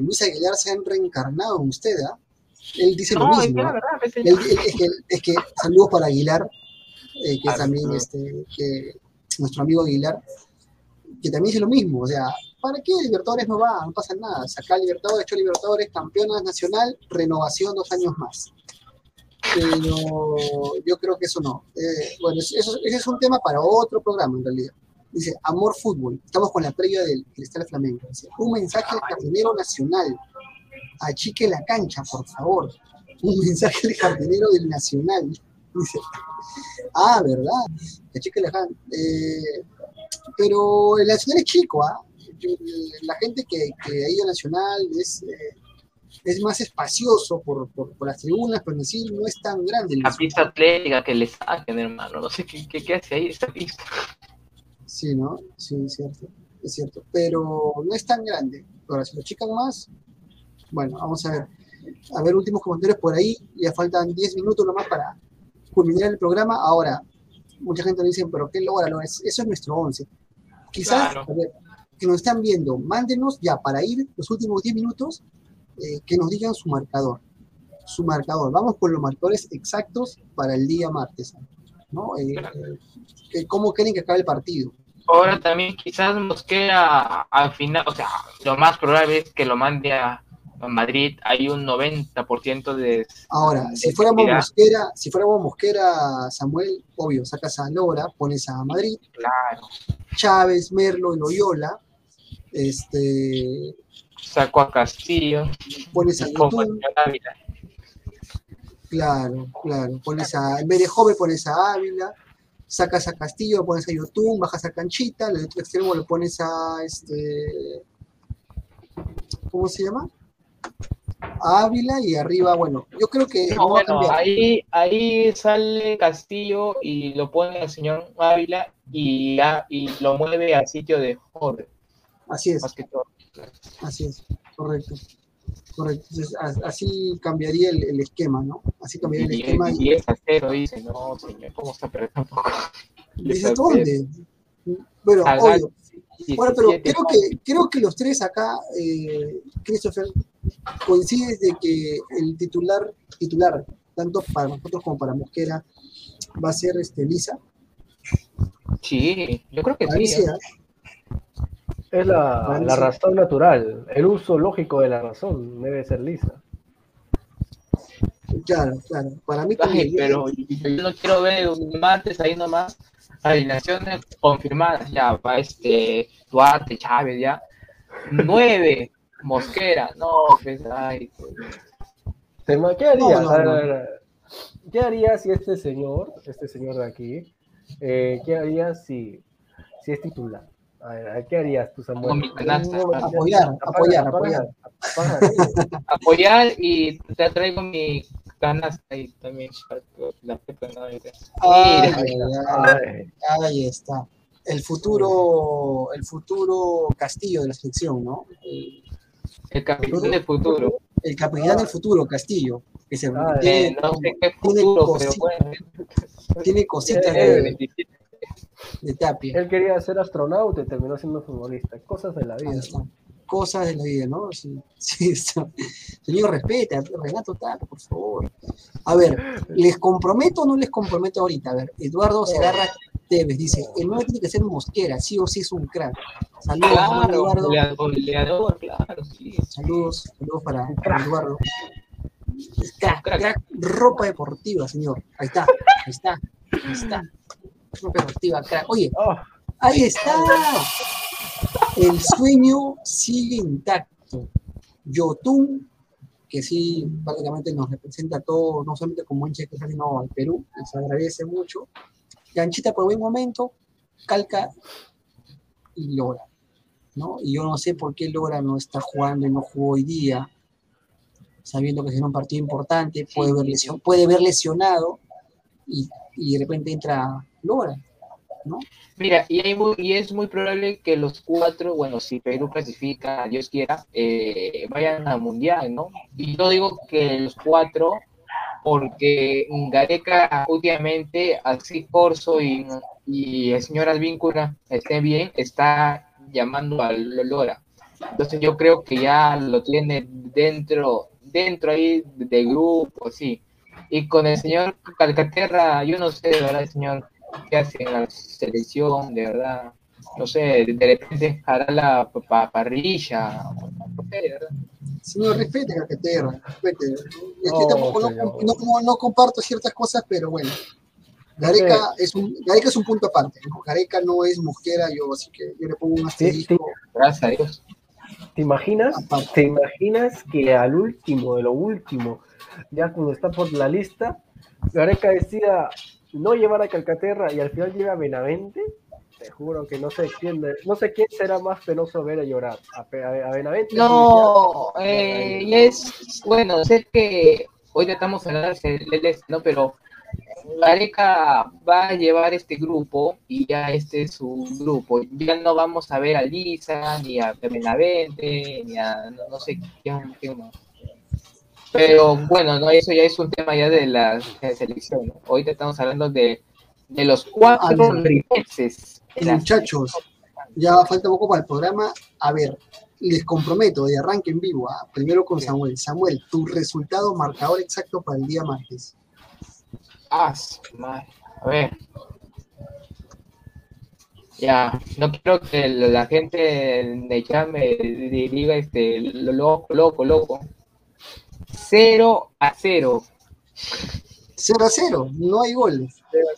Luis Aguilar se ha reencarnado en usted, ¿ah? Él dice no, lo mismo. Es que la verdad, es que saludos para Aguilar, que también que nuestro amigo Aguilar, que también dice lo mismo, o sea, ¿para qué Libertadores no va? No pasa nada, saca Libertadores, hecho Libertadores, campeona nacional, renovación 2 años más. Pero yo creo que eso no. Bueno, ese es un tema para otro programa en realidad. Dice, amor fútbol, estamos con la previa del Cristal Flamengo. Dice, un mensaje al jardinero nacional, achique la cancha, por favor. Un mensaje al jardinero del nacional. Dice, ah, ¿verdad? Achique la cancha. Pero el nacional es chico, ¿ah? La gente que ha ido al nacional es más espacioso por las tribunas, pero en sí no es tan grande. La pista atlética que le saquen, hermano. No sé qué hace ahí esa pista. Sí, ¿no? Sí, es cierto. Pero no es tan grande. Ahora, si lo chican más, bueno, vamos a ver. A ver, últimos comentarios por ahí. Ya faltan 10 minutos nomás para culminar el programa. Ahora, mucha gente le dice, pero qué Lora, no es. Eso es nuestro 11. Quizás, claro. A ver, que nos están viendo, mándenos ya para ir los últimos 10 minutos, que nos digan su marcador. Su marcador. Vamos con los marcadores exactos para el día martes, ¿no? ¿Cómo creen que acabe el partido? Ahora también quizás Mosquera al final, o sea, lo más probable es que lo mande a Madrid. Hay un 90% de... Ahora, si fuéramos Mosquera, Samuel, obvio, sacas a Lora, pones a Madrid. Claro. Chávez, Merlo y Loyola. Saco a Castillo. Pones a Yotún. Claro. En vez de Hover pones a Ávila, sacas a Castillo, pones a Yotún, bajas a Canchita, en el otro extremo le pones a ¿cómo se llama? A Ávila, y arriba, bueno, yo creo que no, bueno, ahí sale Castillo y lo pone al señor Ávila y lo mueve al sitio de Hover. Así es. Más que todo. Así es, correcto. Entonces, así cambiaría el esquema, ¿no? Así cambiaría el esquema. Y es a cero, dice, no, señor, ¿cómo está perdiendo? ¿Dices dónde? Bueno, obvio. Bueno, pero creo que los tres acá, Christopher, coincides de que el titular, tanto para nosotros como para Mosquera, va a ser Lisa. Sí, yo creo que sí. Es la razón natural, el uso lógico de la razón debe ser Lisa. Claro, para mí también. Pero yo no quiero ver un martes ahí nomás, alineaciones confirmadas ya, para Duarte, Chávez ya. 9, Mosquera, no, pues, ay. ¿Qué haría? No. ¿Qué haría si este señor de aquí, qué haría si es titular? A ver, ¿qué harías tú, Samuel? Apoyar y te traigo mi canasta ahí también. Ahí está. El futuro Castillo de la selección, ¿no? El capitán del futuro. El capitán del futuro, Castillo. Que se mantiene, no sé qué futuro, pero bueno. Tiene cositas de Tapia. Él quería ser astronauta y terminó siendo futbolista. Cosas de la vida. Cosas de la vida, ¿no? Sí. Señor, respeta, Renato Tapia, por favor. A ver, ¿les comprometo o no les comprometo ahorita? A ver, Eduardo Segarra Tevez dice, el 9 tiene que ser Mosquera, sí o sí es un crack. Saludos, claro, Eduardo. Goleador, claro, sí. Saludos para Eduardo. Crack, ropa deportiva, señor. Ahí está. Deportiva, crack. Oye, ahí está. El sueño sigue intacto. Yotún, que sí, prácticamente nos representa a todos, no solamente como hincha que está, sino al Perú, les agradece mucho. Canchita por buen momento, Calca y Lora, ¿no? Y yo no sé por qué Lora no está jugando y no jugó hoy día, sabiendo que es un partido importante, puede haber lesionado y de repente entra Lora, ¿no? Mira, y es muy probable que los cuatro, bueno, si Perú clasifica, Dios quiera, vayan al Mundial, ¿no? Y yo digo que los cuatro, porque Gareca últimamente, así Corso y el señor Advíncula esté bien, está llamando a Lora. Entonces yo creo que ya lo tiene dentro ahí de grupo, sí. Y con el señor Calcaterra, yo no sé, de verdad, el señor que hace en la selección, de verdad, no sé, de repente hará la parrilla, no sé, de verdad. Señor, respete Calcaterra, respete. No comparto ciertas cosas, pero bueno. Gareca, sí. Gareca es un punto aparte, ¿no? Gareca no es Mosquera, yo así que yo le pongo un asterisco. Sí, sí. Gracias a Dios. ¿Te imaginas que al último, de lo último, ya cuando está por la lista, Gareca decida no llevar a Calcaterra y al final llega a Benavente? Te juro que no se extiende. No sé quién será más penoso ver a llorar. A Benavente. No, bueno, sé que hoy tratamos de hablar del este, ¿no? Pero Gareca va a llevar este grupo y ya este es su grupo. Ya no vamos a ver a Lisa, ni a Benavente, ni a no sé quién más. Pero bueno, no, eso ya es un tema ya de la selección, ¿no? Hoy te estamos hablando de los cuatro rifeses. Muchachos, ya falta poco para el programa. A ver, les comprometo de arranque en vivo, ¿ah? Primero con Samuel. Samuel, tu resultado marcador exacto para el día martes. Ah, a ver. Ya, no quiero que la gente de chat me diga loco. 0-0. 0-0, no hay goles.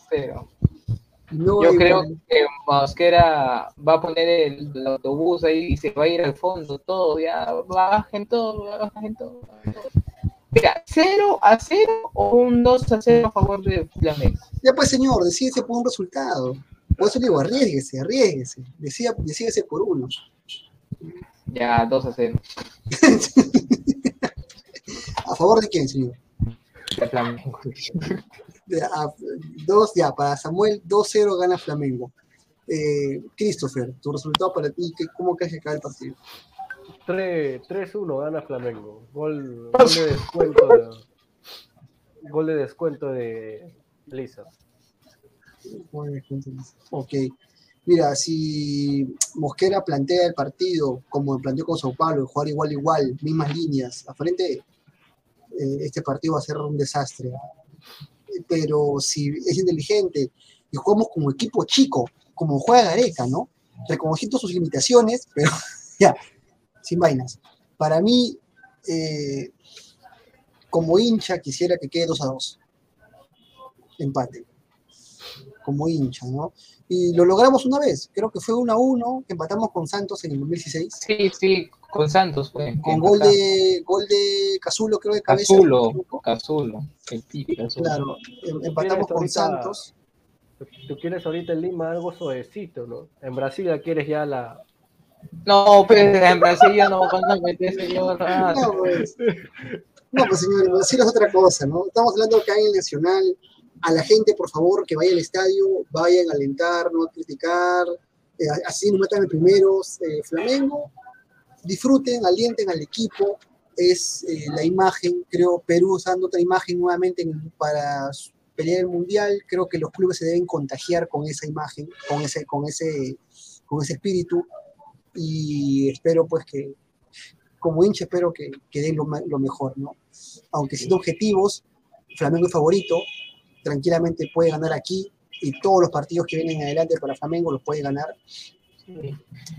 0-0. No, yo creo que Mosquera va a poner el autobús ahí y se va a ir al fondo todo, ya bajen todo. Mira, 0-0 o un 2-0 a favor de Flamengo. Ya pues, señor, decídese por un resultado. Por eso digo, arriésguese. Decídese por uno. Ya, 2-0. ¿A favor de quién, señor? De Flamengo. Para Samuel, 2-0 gana Flamengo. Christopher, tu resultado para ti, ¿cómo crees que acaba el partido? 3-1 gana Flamengo. Gol de descuento de Lisa. Ok. Mira, si Mosquera plantea el partido como planteó con Sao Paulo, jugar igual, mismas líneas, a frente, este partido va a ser un desastre. Pero si es inteligente y jugamos como equipo chico, como juega Gareca, ¿no? Reconociendo sus limitaciones, pero ya, sin vainas. Para mí, como hincha, quisiera que quede 2-2. Empate. Como hincha, ¿no? Y lo logramos una vez, creo que fue 1-1, que empatamos con Santos en el 2016. Sí, con Santos fue. Con gol de Cazulo, creo, de cabeza. Cazulo. Claro, empatamos con Santos. Tú quieres ahorita en Lima algo suavecito, ¿no? En Brasil ya quieres ya la... No, pues en Brasil ya no van a meter, señor. No, pues señor, en Brasil es otra cosa, ¿no? Estamos hablando acá en el Nacional. A la gente, por favor, que vaya al estadio, vayan a alentar, no a criticar, así no matan el primero Flamengo, disfruten, alienten al equipo, es la imagen, creo, Perú usando otra imagen nuevamente para pelear el Mundial, creo que los clubes se deben contagiar con esa imagen, con ese espíritu, y espero pues que, como hincha, espero que den lo mejor, ¿no? Aunque siendo objetivos, Flamengo es favorito, tranquilamente puede ganar aquí y todos los partidos que vienen adelante para Flamengo los puede ganar,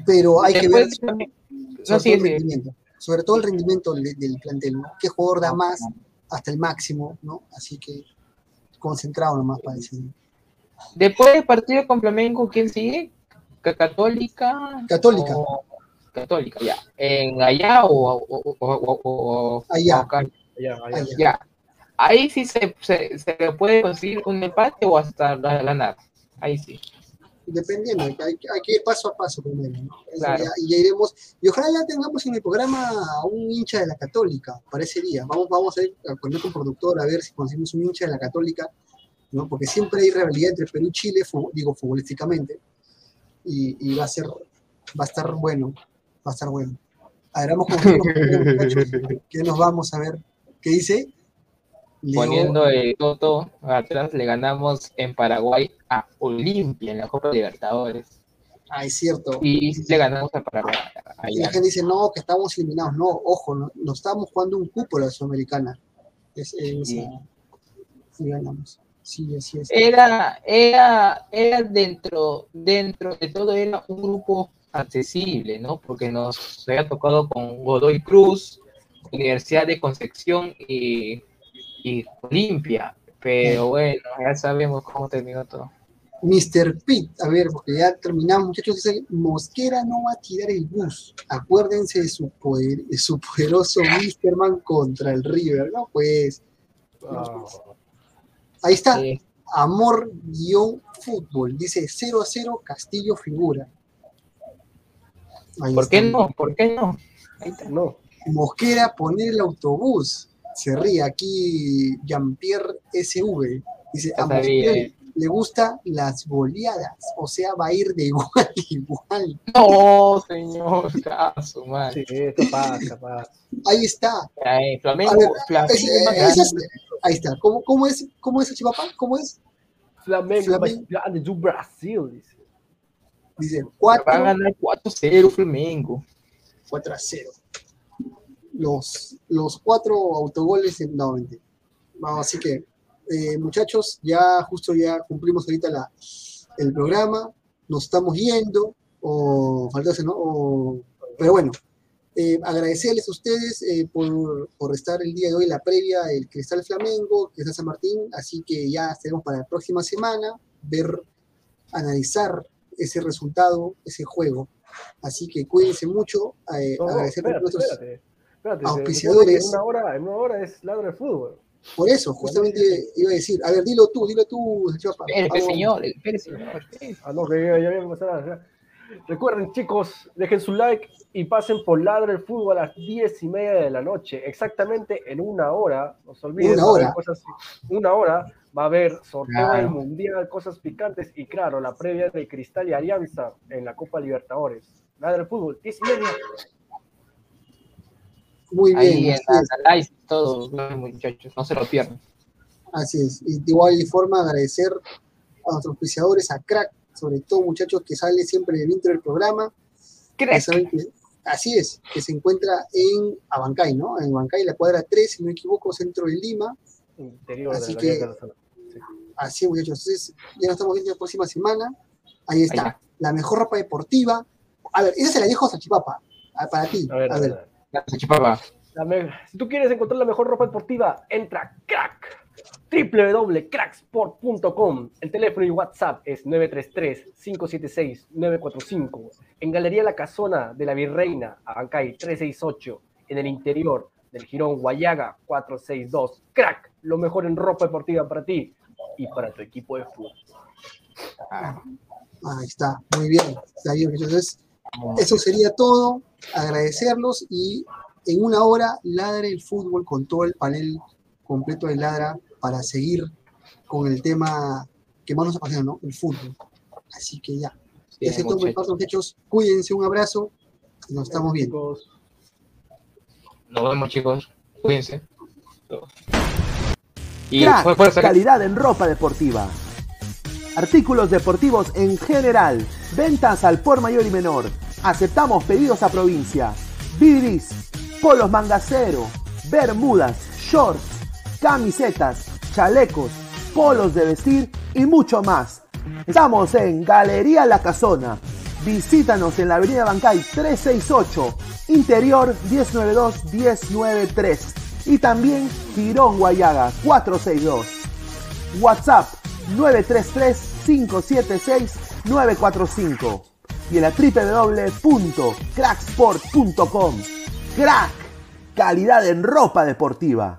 pero hay después, que ver sobre todo el rendimiento del plantel, ¿no? Qué jugador da más hasta el máximo, ¿no? Así que concentrado nomás para decir. Después del partido con Flamengo, ¿quién sigue? Católica. O... Católica, ya. ¿En allá o allá? Ahí sí se puede conseguir un empate o hasta ganar. Ahí sí. dependiendo, hay que ir paso a paso primero, ¿no? Claro. Y ya iremos, y ojalá ya tengamos en el programa a un hincha de la Católica para ese día. Vamos a ir a poner con productor a ver si conseguimos un hincha de la Católica, ¿no? Porque siempre hay rivalidad entre Perú y Chile, futbolísticamente, y va a estar bueno, va a estar bueno. A ver, vamos con ¿qué nos vamos a ver? ¿Qué dice? Poniendo el toto atrás, le ganamos en Paraguay a Olimpia en la Copa Libertadores. Ah, es cierto. Y le ganamos a Paraguay. Y la gente dice, no, que estamos eliminados. No, ojo, no estamos jugando un cupo la Sudamericana. Sí. Y ganamos. Sí. Era dentro de todo, era un grupo accesible, ¿no? Porque nos había tocado con Godoy Cruz, Universidad de Concepción y Olimpia, pero bueno, ya sabemos cómo terminó todo. Mr. Pitt, a ver, porque ya terminamos, muchachos, dice, Mosquera no va a tirar el bus, acuérdense de su poderoso Mr. Man contra el River, ¿no? Pues, ahí está, Amor-Fútbol, dice 0-0 Castillo figura. Ahí ¿por está. Qué no? ¿Por qué no? Ahí está. No. Mosquera poner el autobús. Se ríe aquí Jean-Pierre SV. Dice, a Mosquera le gustan las goleadas. O sea, va a ir de igual a igual. No, señor. Caso, man. Sí, esto pasa. Ahí está. Flamengo. Ver, ahí está. ¿Cómo es el Chivapá? ¿Cómo es? Flamengo do Brasil, dice. Dice, 4 van a ganar 4-0 Flamengo. 4-0. Los 4 autogoles en 90. Bueno, así que, muchachos, ya cumplimos ahorita el programa. Nos estamos yendo. O faltase, ¿no? Pero bueno, agradecerles a ustedes por estar el día de hoy en la previa del Cristal Flamengo, Cristal San Martín. Así que ya estaremos para la próxima semana analizar ese resultado, ese juego. Así que cuídense mucho. Agradecer a nuestros auspiciadores. En una hora es Ladre el Fútbol. Por eso, justamente iba a decir. A ver, dilo tú, Chapa. Espere, señor. No, que ya voy a empezar a... Recuerden, chicos, dejen su like y pasen por Ladre el Fútbol a las 10:30 de la noche. Exactamente en una hora. No se olviden. Una hora. Va a haber sorteo del Mundial, cosas picantes y claro, la previa de Cristal y Alianza en la Copa Libertadores. Ladre el Fútbol, 10:30. Muy ahí bien. Ahí es todo, muchachos, no se lo pierdan. Así es. Y de igual forma agradecer a nuestros auspiciadores, a Crack, sobre todo, muchachos, que sale siempre dentro del programa. Crack. Así es, que se encuentra en Abancay, ¿no? En Abancay, la cuadra 3, si no me equivoco, centro de Lima. Interior así de que, sí. Así, muchachos. Entonces, ya nos estamos viendo la próxima semana. Ahí está, la mejor ropa deportiva. A ver, esa se la dejo a Sachipapa, para ti. A ver. Si tú quieres encontrar la mejor ropa deportiva, entra Crack, www.cracksport.com. El teléfono y WhatsApp es 933-576-945. En Galería La Casona de la Virreina, Abancay 368. En el interior del Girón Guayaga 462. Crack, lo mejor en ropa deportiva para ti y para tu equipo de fútbol. Ahí está, muy bien. Está bien, entonces. Eso sería todo, agradecerlos y en una hora Ladre el Fútbol con todo el panel completo de Ladra para seguir con el tema que más nos apasiona, ¿no? El fútbol. Así que ya. Bien, excepto por parte, muchachos, cuídense, un abrazo, nos estamos viendo. Nos vemos, chicos, cuídense. Y calidad en ropa deportiva. Artículos deportivos en general. Ventas al por mayor y menor. Aceptamos pedidos a provincia. Bidris, polos mangacero, bermudas, shorts, camisetas, chalecos, polos de vestir y mucho más. Estamos en Galería La Casona. Visítanos en la Avenida Abancay 368, interior 192-193 y también Girón Guayaga 462. WhatsApp 933-576-945 y en la www.cracksport.com. Crack, calidad en ropa deportiva.